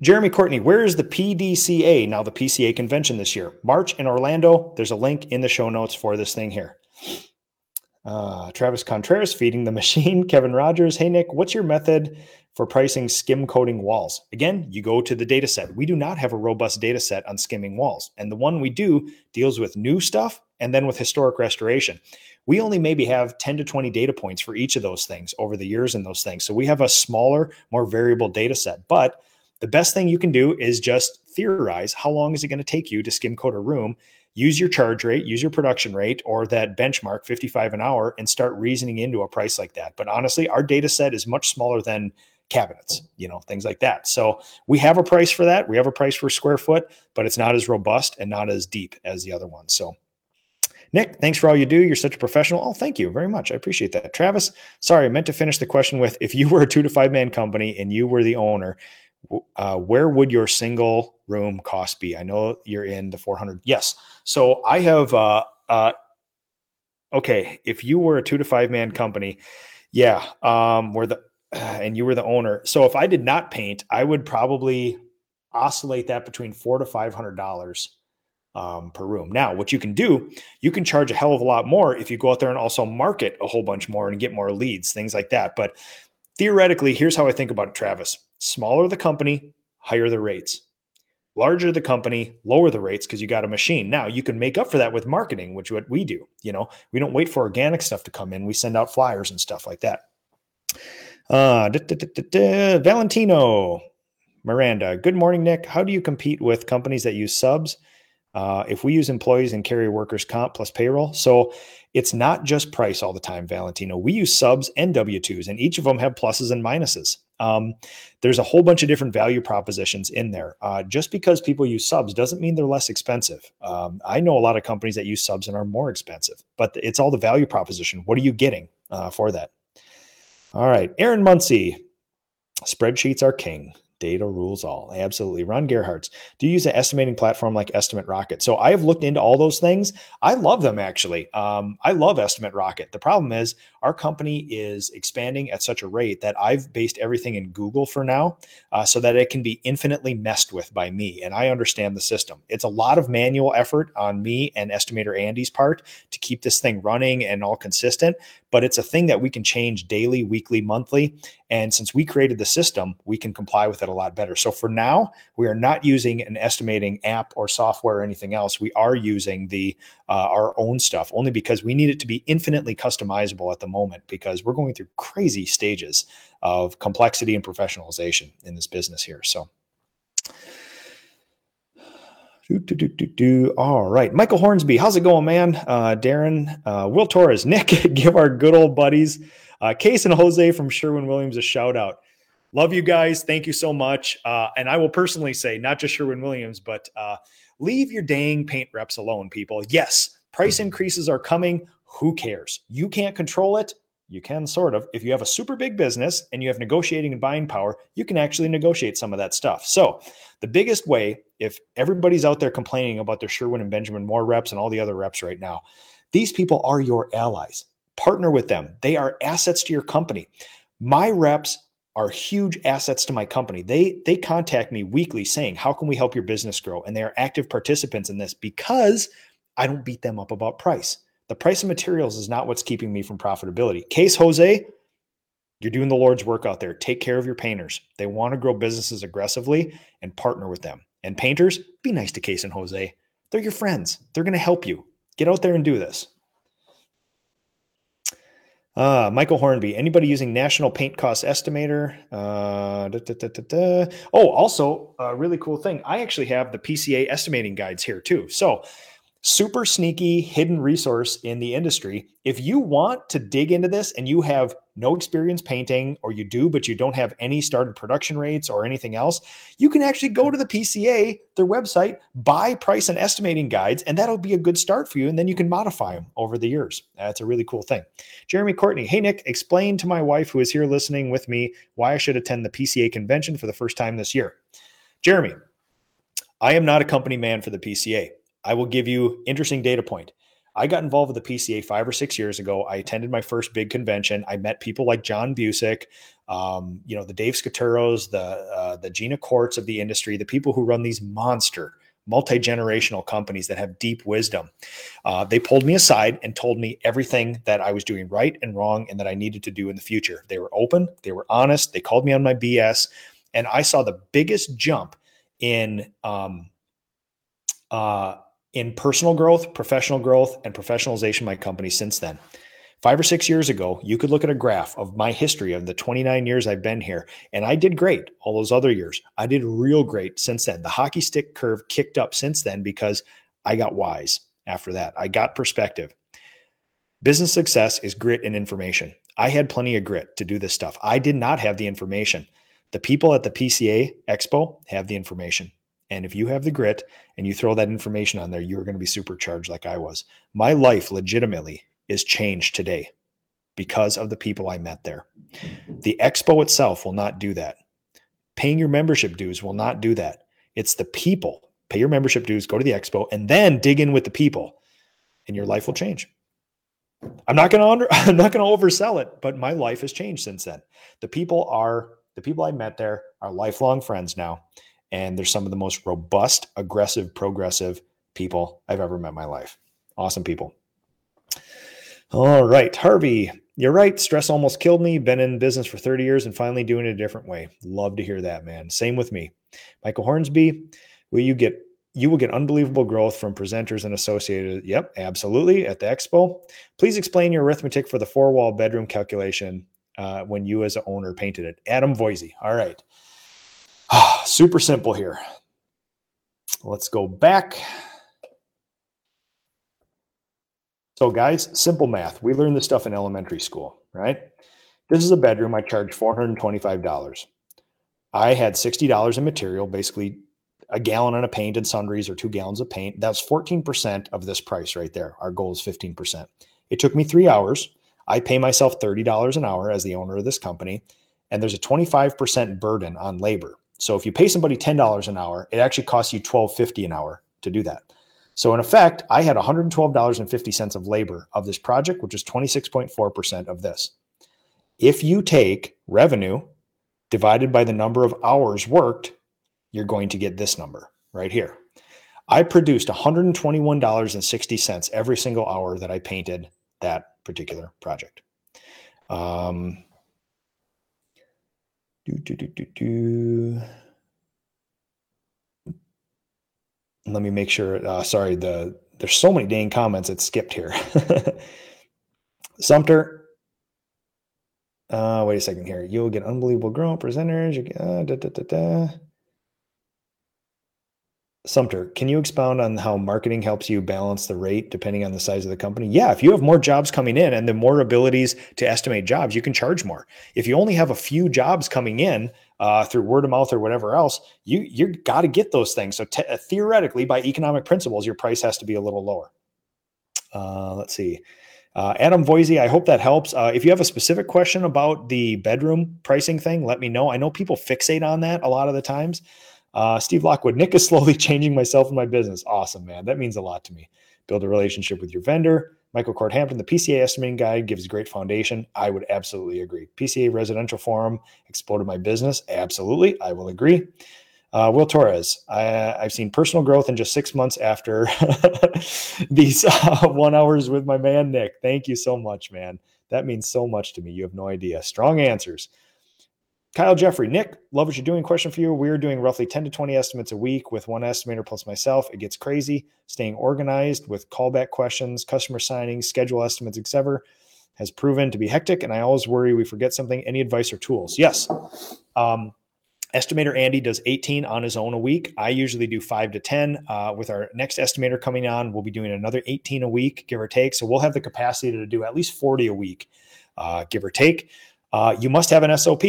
Jeremy Courtney, where is the PDCA, now the PCA convention this year? March in Orlando. There's a link in the show notes for this thing here. Travis Contreras, feeding the machine. Kevin Rogers, hey, Nick, what's your method for pricing skim coating walls? Again, you go to the data set. We do not have a robust data set on skimming walls. And the one we do deals with new stuff and then with historic restoration. We only maybe have 10 to 20 data points for each of those things over the years and those things. So we have a smaller, more variable data set. But the best thing you can do is just theorize how long is it going to take you to skim coat a room, use your charge rate, use your production rate, or that benchmark 55 an hour and start reasoning into a price like that. But honestly, our data set is much smaller than cabinets, things like that. So we have a price for that. We have a price for square foot, but it's not as robust and not as deep as the other one. So Nick, thanks for all you do. You're such a professional. Oh, thank you very much. I appreciate that. Travis, sorry, I meant to finish the question with, if you were a 2 to 5 man company and you were the owner, where would your single room cost be? I know you're in the 400. Yes. So I have, okay. If you were a 2 to 5 man company, yeah. And you were the owner. So if I did not paint, I would probably oscillate that between $400 to $500 per room. Now, what you can do, you can charge a hell of a lot more if you go out there and also market a whole bunch more and get more leads, things like that. But theoretically, here's how I think about it, Travis. Smaller the company, higher the rates. Larger the company, lower the rates because you got a machine. Now you can make up for that with marketing, which what we do. You know, we don't wait for organic stuff to come in. We send out flyers and stuff like that. Valentino Miranda. Good morning, Nick. How do you compete with companies that use subs? If we use employees and carry workers comp plus payroll. So it's not just price all the time, Valentino. We use subs and W-2s, and each of them have pluses and minuses. There's a whole bunch of different value propositions in there. Just because people use subs doesn't mean they're less expensive. I know a lot of companies that use subs and are more expensive, but it's all the value proposition. What are you getting for that? All right. Aaron Muncy. Spreadsheets are king. Data rules all. Absolutely. Ron Gerhards, do you use an estimating platform like Estimate Rocket? So I have looked into all those things. I love them, actually. I love Estimate Rocket. The problem is our company is expanding at such a rate that I've based everything in Google for now so that it can be infinitely messed with by me. And I understand the system. It's a lot of manual effort on me and Estimator Andy's part to keep this thing running and all consistent. But it's a thing that we can change daily, weekly, monthly. And since we created the system, we can comply with it a lot better. So for now, we are not using an estimating app or software or anything else. We are using the our own stuff only because we need it to be infinitely customizable at the moment because we're going through crazy stages of complexity and professionalization in this business here. So. All right. Michael Hornsby, how's it going, man? Darren, Will Torres, Nick, give our good old buddies, Case and Jose from Sherwin Williams a shout out. Love you guys. Thank you so much. And I will personally say, not just Sherwin Williams, but leave your dang paint reps alone, people. Yes, price increases are coming. Who cares? You can't control it. You can sort of. If you have a super big business and you have negotiating and buying power, you can actually negotiate some of that stuff. So the biggest way, if everybody's out there complaining about their Sherwin and Benjamin Moore reps and all the other reps right now, these people are your allies. Partner with them. They are assets to your company. My reps are huge assets to my company. They contact me weekly saying, how can we help your business grow? And they are active participants in this because I don't beat them up about price. The price of materials is not what's keeping me from profitability. Case, Jose, you're doing the Lord's work out there. Take care of your painters. They want to grow businesses aggressively and partner with them. And painters, be nice to Case and Jose. They're your friends. They're going to help you. Get out there and do this. Michael Hornby, anybody using National Paint Cost Estimator? Oh, also, a really cool thing. I actually have the PCA estimating guides here too. So, super sneaky hidden resource in the industry. If you want to dig into this and you have no experience painting, or you do, but you don't have any started production rates or anything else, you can actually go to the PCA, their website, buy price and estimating guides, and that'll be a good start for you. And then you can modify them over the years. That's a really cool thing. Jeremy Courtney, hey, Nick, explain to my wife who is here listening with me why I should attend the PCA convention for the first time this year. Jeremy, I am not a company man for the PCA. I will give you interesting data point. I got involved with the PCA 5 or 6 years ago. I attended my first big convention. I met people like John Busick, you know, the Dave Scaturos, the Gina Courts of the industry, the people who run these monster multi-generational companies that have deep wisdom. They pulled me aside and told me everything that I was doing right and wrong and that I needed to do in the future. They were open. They were honest. They called me on my BS. And I saw the biggest jump in personal growth, professional growth, and professionalization of my company since then. 5 or 6 years ago, you could look at a graph of my history of the 29 years I've been here, and I did great all those other years. I did real great since then. The hockey stick curve kicked up since then because I got wise after that. I got perspective. Business success is grit and information. I had plenty of grit to do this stuff. I did not have the information. The people at the PCA Expo have the information. And if you have the grit and you throw that information on there, you're going to be supercharged like I was. My life legitimately is changed today because of the people I met there. The expo itself will not do that. Paying your membership dues will not do that. It's the people. Pay your membership dues, go to the expo, and then dig in with the people, and your life will change. I'm not going to oversell it, but my life has changed since then. The people I met there are lifelong friends now. And they're some of the most robust, aggressive, progressive people I've ever met in my life. Awesome people. All right, Harvey, you're right. Stress almost killed me. Been in business for 30 years and finally doing it a different way. Love to hear that, man. Same with me. Michael Hornsby, you will get unbelievable growth from presenters and associated. Yep, absolutely. At the expo, please explain your arithmetic for the four wall bedroom calculation when you as an owner painted it. Adam Voisey. All right. Super simple here. Let's go back. So guys, simple math. We learned this stuff in elementary school, right? This is a bedroom. I charged $425. I had $60 in material, basically a gallon on a paint and sundries, or 2 gallons of paint. That's 14% of this price right there. Our goal is 15%. It took me 3 hours. I pay myself $30 an hour as the owner of this company, and there's a 25% burden on labor. So if you pay somebody $10 an hour, it actually costs you $12.50 an hour to do that. So in effect, I had $112.50 of labor of this project, which is 26.4% of this. If you take revenue divided by the number of hours worked, you're going to get this number right here. I produced $121.60 every single hour that I painted that particular project. Let me make sure. Sorry, there's so many dang comments it skipped here. Sumter. Wait a second here. You'll get unbelievable growth presenters. Sumter, can you expound on how marketing helps you balance the rate depending on the size of the company? Yeah, if you have more jobs coming in and the more abilities to estimate jobs, you can charge more. If you only have a few jobs coming in through word of mouth or whatever else, you got to get those things. So theoretically, by economic principles, your price has to be a little lower. Let's see. Adam Voisey, I hope that helps. If you have a specific question about the bedroom pricing thing, let me know. I know people fixate on that a lot of the times. Steve Lockwood, Nick is slowly changing myself and my business. Awesome, man. That means a lot to me. Build a relationship with your vendor. Michael Court Hampton, the PCA estimating guide gives a great foundation. I would absolutely agree. PCA residential forum exploded my business. Absolutely. I will agree. Will Torres, I've seen personal growth in just 6 months after these 1 hours with my man, Nick. Thank you so much, man. That means so much to me. You have no idea. Strong answers. Kyle Jeffrey, Nick, love what you're doing. Question for you. We're doing roughly 10 to 20 estimates a week with one estimator plus myself. It gets crazy. Staying organized with callback questions, customer signings, schedule estimates, etc. has proven to be hectic, and I always worry we forget something. Any advice or tools? Yes. Estimator Andy does 18 on his own a week. I usually do 5 to 10. With our next estimator coming on, we'll be doing another 18 a week, give or take. So we'll have the capacity to do at least 40 a week, give or take. You must have an SOP.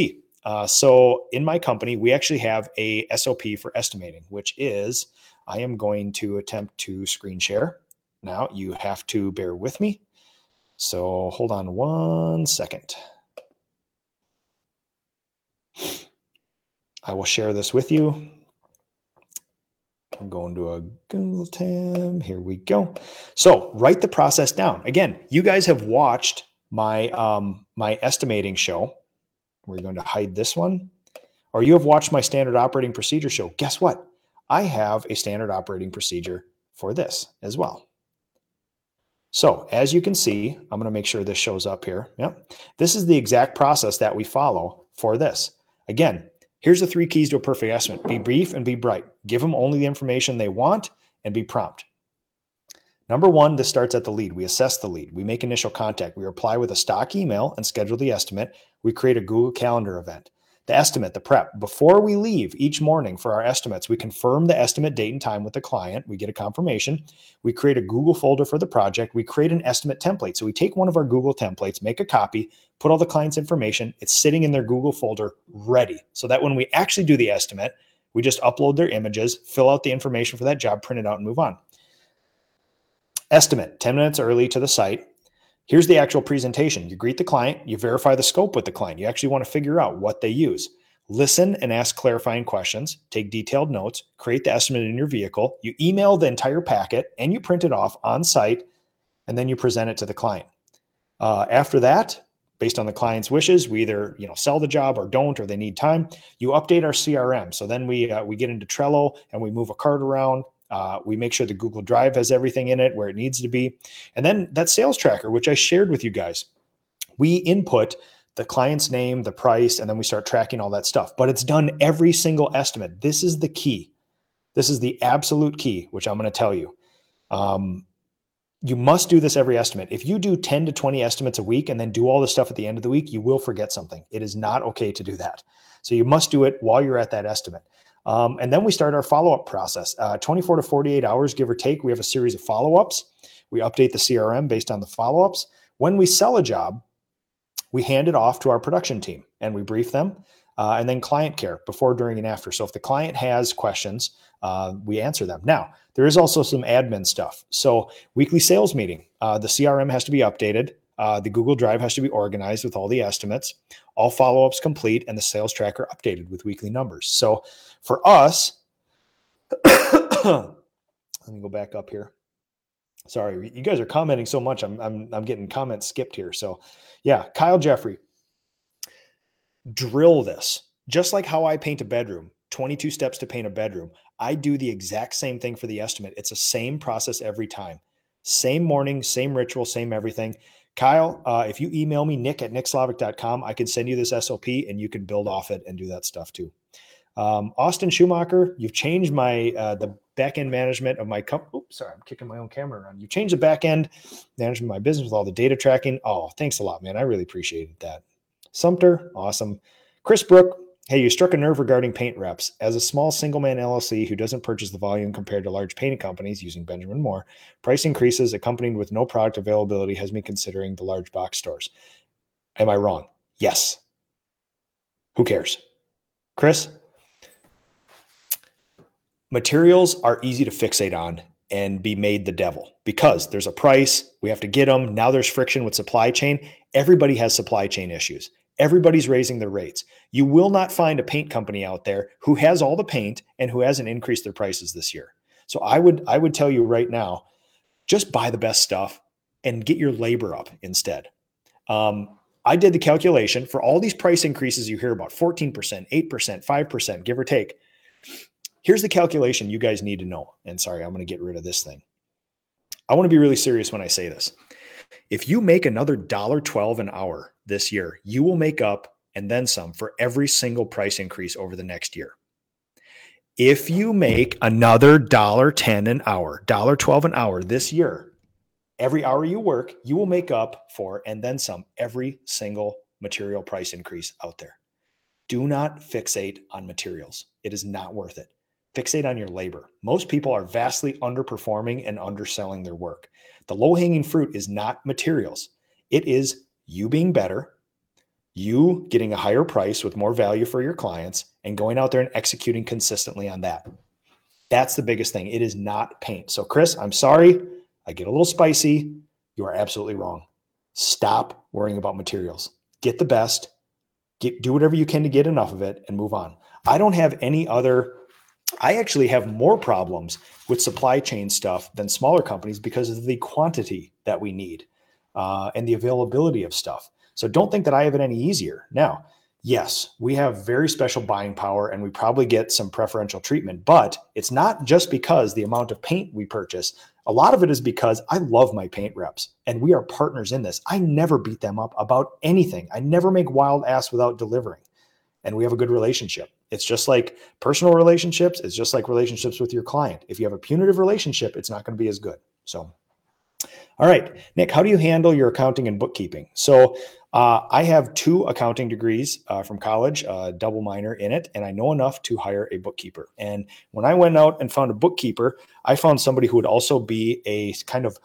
So in my company, we actually have a SOP for estimating, which is I am going to attempt to screen share. Now you have to bear with me. So hold on one second. I will share this with you. I'm going to a Google tab. Here we go. So write the process down. Again, you guys have watched my my estimating show. We're going to hide this one. Or you have watched my standard operating procedure show. Guess what? I have a standard operating procedure for this as well. So as you can see, I'm going to make sure this shows up here. Yep. This is the exact process that we follow for this. Again, here's the 3 keys to a perfect estimate. Be brief and be bright. Give them only the information they want and be prompt. Number 1, this starts at the lead. We assess the lead. We make initial contact. We reply with a stock email and schedule the estimate. We create a Google Calendar event. The estimate, the prep. Before we leave each morning for our estimates, we confirm the estimate date and time with the client. We get a confirmation. We create a Google folder for the project. We create an estimate template. So we take one of our Google templates, make a copy, put all the client's information. It's sitting in their Google folder ready. So that when we actually do the estimate, we just upload their images, fill out the information for that job, print it out, and move on. Estimate, 10 minutes early to the site. Here's the actual presentation. You greet the client. You verify the scope with the client. You actually want to figure out what they use. Listen and ask clarifying questions. Take detailed notes. Create the estimate in your vehicle. You email the entire packet, and you print it off on site, and then you present it to the client. After that, based on the client's wishes, we either sell the job or don't, or they need time. You update our CRM. So then we get into Trello, and we move a cart around. We make sure the Google Drive has everything in it where it needs to be. And then that sales tracker, which I shared with you guys, we input the client's name, the price, and then we start tracking all that stuff. But it's done every single estimate. This is the key. This is the absolute key, which I'm going to tell you. You must do this every estimate. If you do 10 to 20 estimates a week and then do all the stuff at the end of the week, you will forget something. It is not okay to do that. So you must do it while you're at that estimate. And then we start our follow-up process. 24 to 48 hours, give or take, we have a series of follow-ups. We update the CRM based on the follow-ups. When we sell a job, we hand it off to our production team and we brief them. And then client care before, during, and after. So if the client has questions, we answer them. Now, there is also some admin stuff. So weekly sales meeting, the CRM has to be updated. The Google Drive has to be organized with all the estimates, all follow-ups complete, and the sales tracker updated with weekly numbers. So for us, let me go back up here. Sorry, you guys are commenting so much. I'm getting comments skipped here. So yeah, Kyle Jeffrey. Drill this. Just like how I paint a bedroom, 22 steps to paint a bedroom, I do the exact same thing for the estimate. It's the same process every time. Same morning, same ritual, same everything. Kyle, if you email me, nick@nickslavik.com, I can send you this SOP and you can build off it and do that stuff too. Austin Schumacher, you've changed my the back-end management of my company. Oops, sorry, I'm kicking my own camera around. You've changed the back-end management of my business with all the data tracking. Oh, thanks a lot, man. I really appreciated that. Sumter, awesome. Chris Brook, hey, you struck a nerve regarding paint reps. As a small single-man LLC who doesn't purchase the volume compared to large painting companies, using Benjamin Moore, price increases accompanied with no product availability has me considering the large box stores. Am I wrong? Yes. Who cares? Chris? Materials are easy to fixate on and be made the devil because there's a price, we have to get them. Now there's friction with supply chain. Everybody has supply chain issues. Everybody's raising their rates. You will not find a paint company out there who has all the paint and who hasn't increased their prices this year. So I would tell you right now, just buy the best stuff and get your labor up instead. I did the calculation for all these price increases you hear about, 14%, 8%, 5%, give or take. Here's the calculation you guys need to know. And sorry, I'm going to get rid of this thing. I want to be really serious when I say this. If you make another $1.12 an hour this year, you will make up and then some for every single price increase over the next year. If you make another $1.10 an hour, $1.12 an hour this year, every hour you work, you will make up for and then some every single material price increase out there. Do not fixate on materials. It is not worth it. Fixate on your labor. Most people are vastly underperforming and underselling their work. The low-hanging fruit is not materials. It is you being better, you getting a higher price with more value for your clients, and going out there and executing consistently on that. That's the biggest thing. It is not paint. So Chris, I'm sorry. I get a little spicy. You are absolutely wrong. Stop worrying about materials. Get the best. Do whatever you can to get enough of it and move on. I actually have more problems with supply chain stuff than smaller companies because of the quantity that we need and the availability of stuff. So don't think that I have it any easier. Now, yes, we have very special buying power and we probably get some preferential treatment, but it's not just because the amount of paint we purchase. A lot of it is because I love my paint reps and we are partners in this. I never beat them up about anything. I never make wild ass without delivering. And we have a good relationship. It's just like personal relationships. It's just like relationships with your client. If you have a punitive relationship, it's not going to be as good. So, all right, Nick, how do you handle your accounting and bookkeeping? So I have 2 accounting degrees from college, double minor in it, and I know enough to hire a bookkeeper. And when I went out and found a bookkeeper, I found somebody who would also be a kind of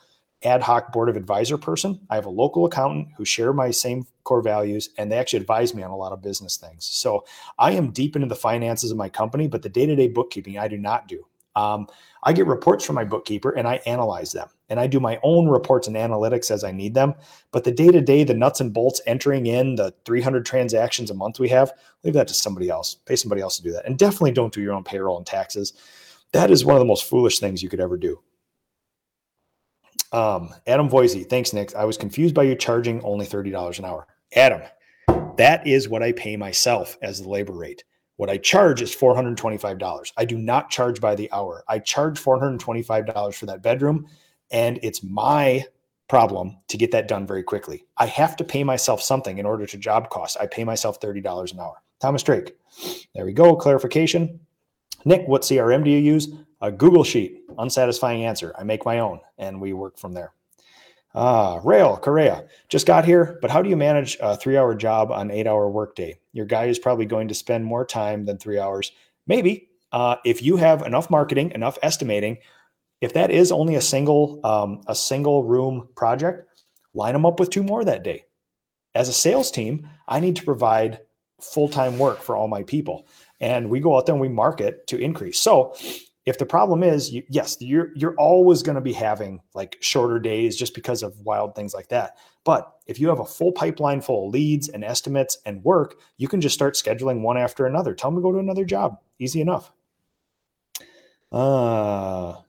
ad hoc board of advisor person. I have a local accountant who share my same core values, and they actually advise me on a lot of business things. So I am deep into the finances of my company, but the day-to-day bookkeeping, I do not do. I get reports from my bookkeeper and I analyze them and I do my own reports and analytics as I need them. But the day-to-day, the nuts and bolts entering in the 300 transactions a month we have, leave that to somebody else, pay somebody else to do that. And definitely don't do your own payroll and taxes. That is one of the most foolish things you could ever do. Adam Voisey, thanks, Nick. I was confused by you charging only $30 an hour. Adam, that is what I pay myself as the labor rate. What I charge is $425. I do not charge by the hour. I charge $425 for that bedroom, and it's my problem to get that done very quickly. I have to pay myself something in order to job cost. I pay myself $30 an hour. Thomas Drake. There we go. Clarification. Nick, what CRM do you use? A Google Sheet. Unsatisfying answer. I make my own, and we work from there. Rail Correa, just got here, but how do you manage a 3-hour job on 8-hour workday? Your guy is probably going to spend more time than 3 hours. Maybe if you have enough marketing, enough estimating. If that is only a single room project, line them up with 2 more that day. As a sales team, I need to provide full-time work for all my people, and we go out there and we market to increase. So if the problem is, yes, you're always going to be having like shorter days just because of wild things like that. But if you have a full pipeline full of leads and estimates and work, you can just start scheduling one after another. Tell them to go to another job. Easy enough. Will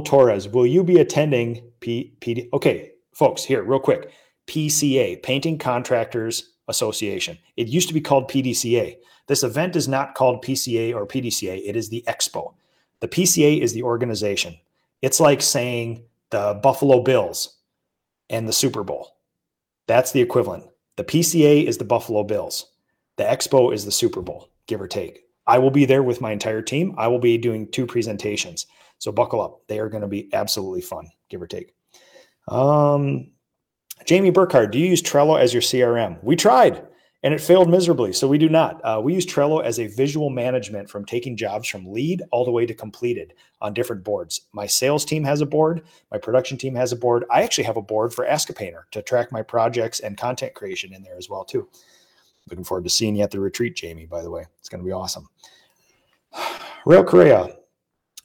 Torres, will you be attending PD? Okay, folks, here real quick. PCA, Painting Contractors Association. It used to be called PDCA. This event is not called PCA or PDCA. It is the Expo. The PCA is the organization. It's like saying the Buffalo Bills and the Super Bowl. That's the equivalent. The PCA is the Buffalo Bills. The Expo is the Super Bowl, give or take. I will be there with my entire team. I will be doing 2 presentations. So buckle up. They are going to be absolutely fun, give or take. Jamie Burkhardt, do you use Trello as your CRM? We tried, and it failed miserably, so we do not. We use Trello as a visual management from taking jobs from lead all the way to completed on different boards. My sales team has a board. My production team has a board. I actually have a board for Ask a Painter to track my projects and content creation in there as well, too. Looking forward to seeing you at the retreat, Jamie, by the way. It's going to be awesome. Rail Correa.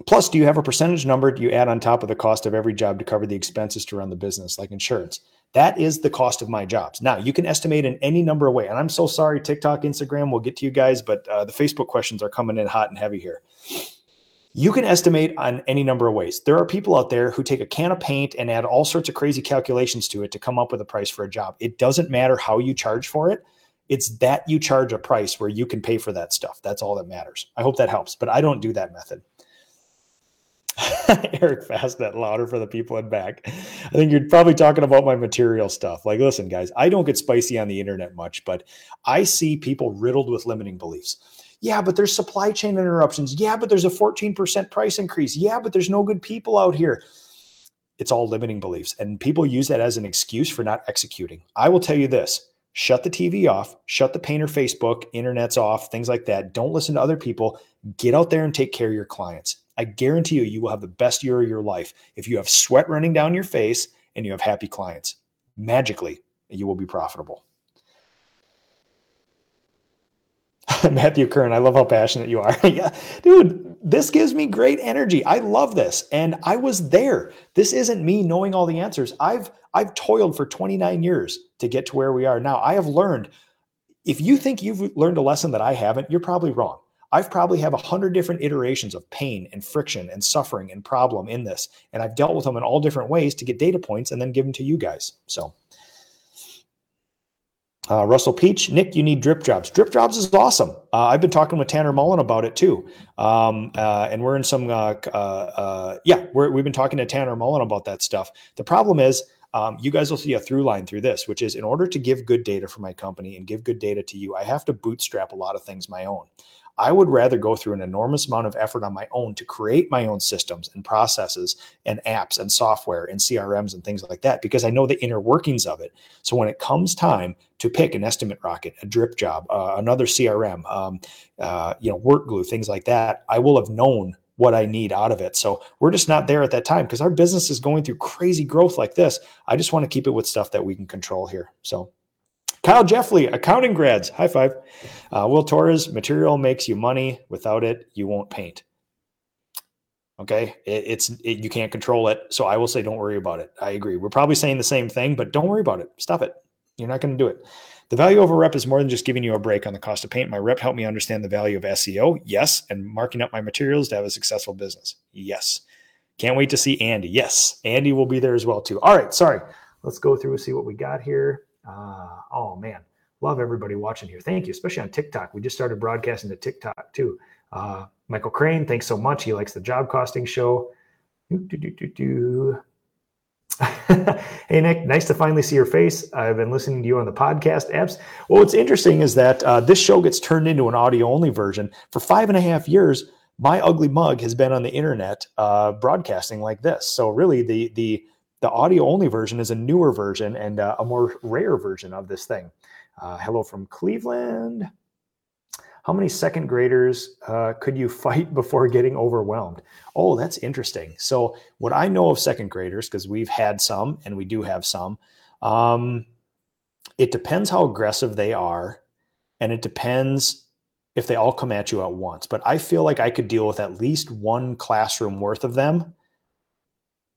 Plus, do you have a percentage number you add on top of the cost of every job to cover the expenses to run the business, like insurance? That is the cost of my jobs. Now, you can estimate in any number of ways. And I'm so sorry, TikTok, Instagram, we'll get to you guys, but the Facebook questions are coming in hot and heavy here. You can estimate on any number of ways. There are people out there who take a can of paint and add all sorts of crazy calculations to it to come up with a price for a job. It doesn't matter how you charge for it. It's that you charge a price where you can pay for that stuff. That's all that matters. I hope that helps, but I don't do that method. Eric, fast that louder for the people in back. I think you're probably talking about my material stuff. Like, listen, guys, I don't get spicy on the internet much, but I see people riddled with limiting beliefs. Yeah, but there's supply chain interruptions. Yeah, but there's a 14% price increase. Yeah, but there's no good people out here. It's all limiting beliefs. And people use that as an excuse for not executing. I will tell you this. Shut the TV off, shut the painter Facebook, internet's off, things like that. Don't listen to other people. Get out there and take care of your clients. I guarantee you, you will have the best year of your life if you have sweat running down your face and you have happy clients. Magically, you will be profitable. Matthew Kern, I love how passionate you are. Yeah, dude, this gives me great energy. I love this. And I was there. This isn't me knowing all the answers. I've toiled for 29 years to get to where we are now. I have learned. If you think you've learned a lesson that I haven't, you're probably wrong. I've probably have 100 different iterations of pain and friction and suffering and problem in this. And I've dealt with them in all different ways to get data points and then give them to you guys. So Russell Peach, Nick, you need drip jobs. Drip jobs is awesome. I've been talking with Tanner Mullen about it too. And we're in some, we've been talking to Tanner Mullen about that stuff. The problem is, you guys will see a through line through this, which is in order to give good data for my company and give good data to you, I have to bootstrap a lot of things my own. I would rather go through an enormous amount of effort on my own to create my own systems and processes and apps and software and CRMs and things like that, because I know the inner workings of it. So when it comes time to pick an Estimate Rocket, a drip job, another CRM, Work Glue, things like that, I will have known what I need out of it. So we're just not there at that time because our business is going through crazy growth like this. I just want to keep it with stuff that we can control here. So Kyle Jeffley, accounting grads, high five. Will Torres, material makes you money. Without it, you won't paint. Okay, you can't control it. So I will say, don't worry about it. I agree. We're probably saying the same thing, but don't worry about it. Stop it. You're not going to do it. The value of a rep is more than just giving you a break on the cost of paint. My rep helped me understand the value of SEO. Yes. And marking up my materials to have a successful business. Yes. Can't wait to see Andy. Yes. Andy will be there as well too. All right. Sorry. Let's go through and see what we got here. Oh man, Love everybody watching here. Thank you, especially on TikTok. We just started broadcasting to TikTok too. Michael Crane, thanks so much. He likes the job costing show. Hey, Nick, nice to finally see your face. I've been listening to you on the podcast apps. Well, what's interesting is that this show gets turned into an audio-only version. For 5.5 years, my ugly mug has been on the internet broadcasting like this. So really, the audio-only version is a newer version and a more rare version of this thing. Hello from Cleveland. How many second graders could you fight before getting overwhelmed? Oh, that's interesting. So what I know of second graders, because we've had some and we do have some, it depends how aggressive they are, and it depends if they all come at you at once. But I feel like I could deal with at least one classroom worth of them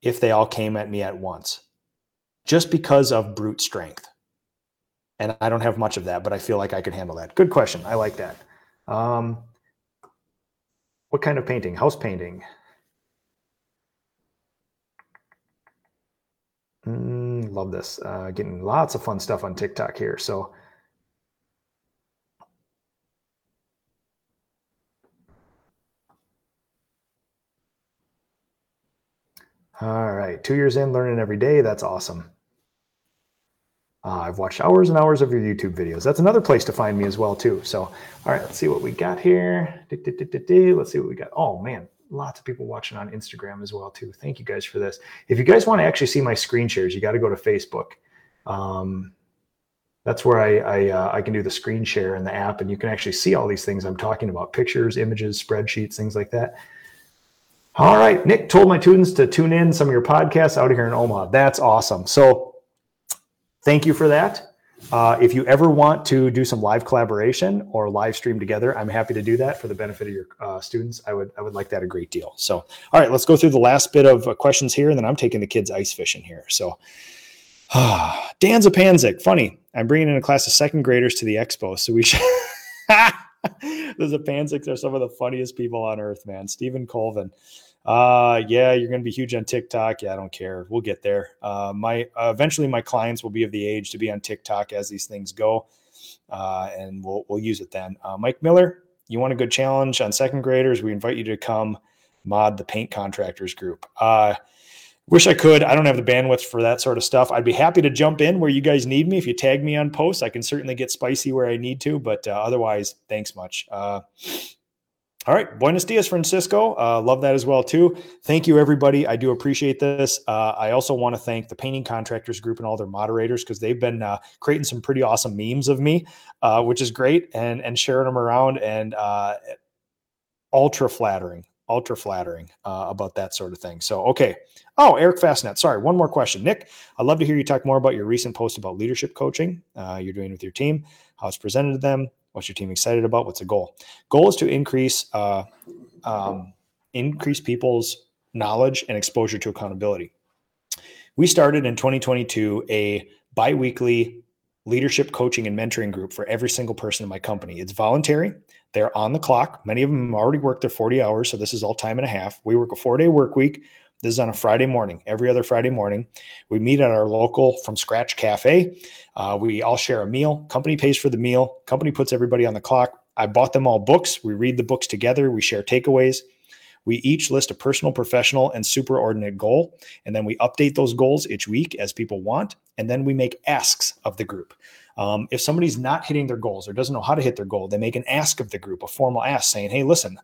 if they all came at me at once, just because of brute strength. And I don't have much of that, but I feel like I could handle that. Good question. I like that. What kind of painting? House painting. Love this. Getting lots of fun stuff on TikTok here. So all right. 2 years in, learning every day. That's awesome. I've watched hours and hours of your YouTube videos. That's another place to find me as well, too. So, all right, let's see what we got here. Let's see what we got. Oh, man, lots of people watching on Instagram as well, too. Thank you guys for this. If you guys want to actually see my screen shares, you got to go to Facebook. That's where I can do the screen share in the app, and you can actually see all these things I'm talking about, pictures, images, spreadsheets, things like that. All right, Nick told my students to tune in some of your podcasts out here in Omaha. That's awesome. So, thank you for that. If you ever want to do some live collaboration or live stream together, I'm happy to do that for the benefit of your students. I would like that a great deal. So, all right, let's go through the last bit of questions here, and then I'm taking the kids ice fishing here. So, Dan Zapanzik, funny. I'm bringing in a class of second graders to the expo, so we should. The Zapanziks are some of the funniest people on earth, man. Stephen Colvin. Yeah, you're going to be huge on TikTok. Yeah, I don't care. We'll get there. Eventually my clients will be of the age to be on TikTok as these things go. And we'll use it then. Mike Miller, you want a good challenge on second graders? We invite you to come mod the Paint Contractors group. Wish I could. I don't have the bandwidth for that sort of stuff. I'd be happy to jump in where you guys need me. If you tag me on posts, I can certainly get spicy where I need to, but otherwise, thanks much. All right. Buenos dias, Francisco. Love that as well, too. Thank you, everybody. I do appreciate this. I also want to thank the Painting Contractors Group and all their moderators, because they've been creating some pretty awesome memes of me, which is great, and sharing them around, and ultra flattering about that sort of thing. So, okay. Oh, Eric Fastnet. Sorry. One more question. Nick, I'd love to hear you talk more about your recent post about leadership coaching you're doing with your team, how it's presented to them. What's your team excited about? What's the goal? Goal is to increase people's knowledge and exposure to accountability. We started in 2022 a biweekly leadership coaching and mentoring group for every single person in my company. It's voluntary. They're on the clock. Many of them already worked their 40 hours, so this is all time and a half. We work a 4-day work week. This is on a Friday morning. Every other Friday morning, we meet at our local From Scratch Cafe. We all share a meal. Company pays for the meal. Company puts everybody on the clock. I bought them all books. We read the books together. We share takeaways. We each list a personal, professional, and superordinate goal. And then we update those goals each week as people want. And then we make asks of the group. If somebody's not hitting their goals or doesn't know how to hit their goal, they make an ask of the group, a formal ask saying, hey, listen,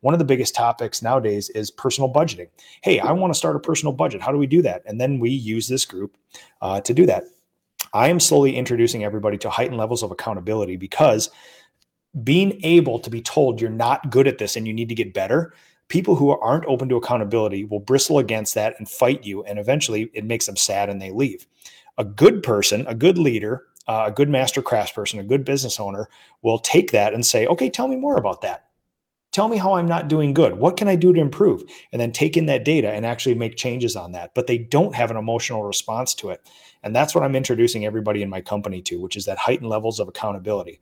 one of the biggest topics nowadays is personal budgeting. Hey, I want to start a personal budget. How do we do that? And then we use this group to do that. I am slowly introducing everybody to heightened levels of accountability, because being able to be told you're not good at this and you need to get better, people who aren't open to accountability will bristle against that and fight you. And eventually it makes them sad and they leave. A good person, a good leader, a good master craftsperson, a good business owner will take that and say, okay, tell me more about that. Tell me how I'm not doing good. What can I do to improve? And then take in that data and actually make changes on that. But they don't have an emotional response to it. And that's what I'm introducing everybody in my company to, which is that heightened levels of accountability.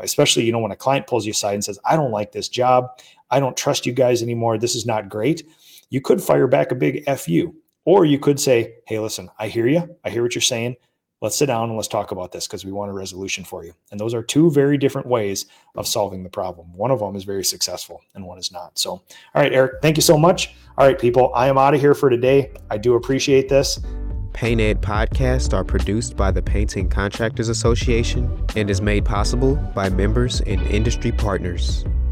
Especially, when a client pulls you aside and says, I don't like this job. I don't trust you guys anymore. This is not great. You could fire back a big F you, or you could say, hey, listen, I hear you. I hear what you're saying. Let's sit down and let's talk about this because we want a resolution for you. And those are two very different ways of solving the problem. One of them is very successful and one is not. So, all right, Eric, thank you so much. All right, people, I am out of here for today. I do appreciate this. Paint Ed podcasts are produced by the Painting Contractors Association and is made possible by members and industry partners.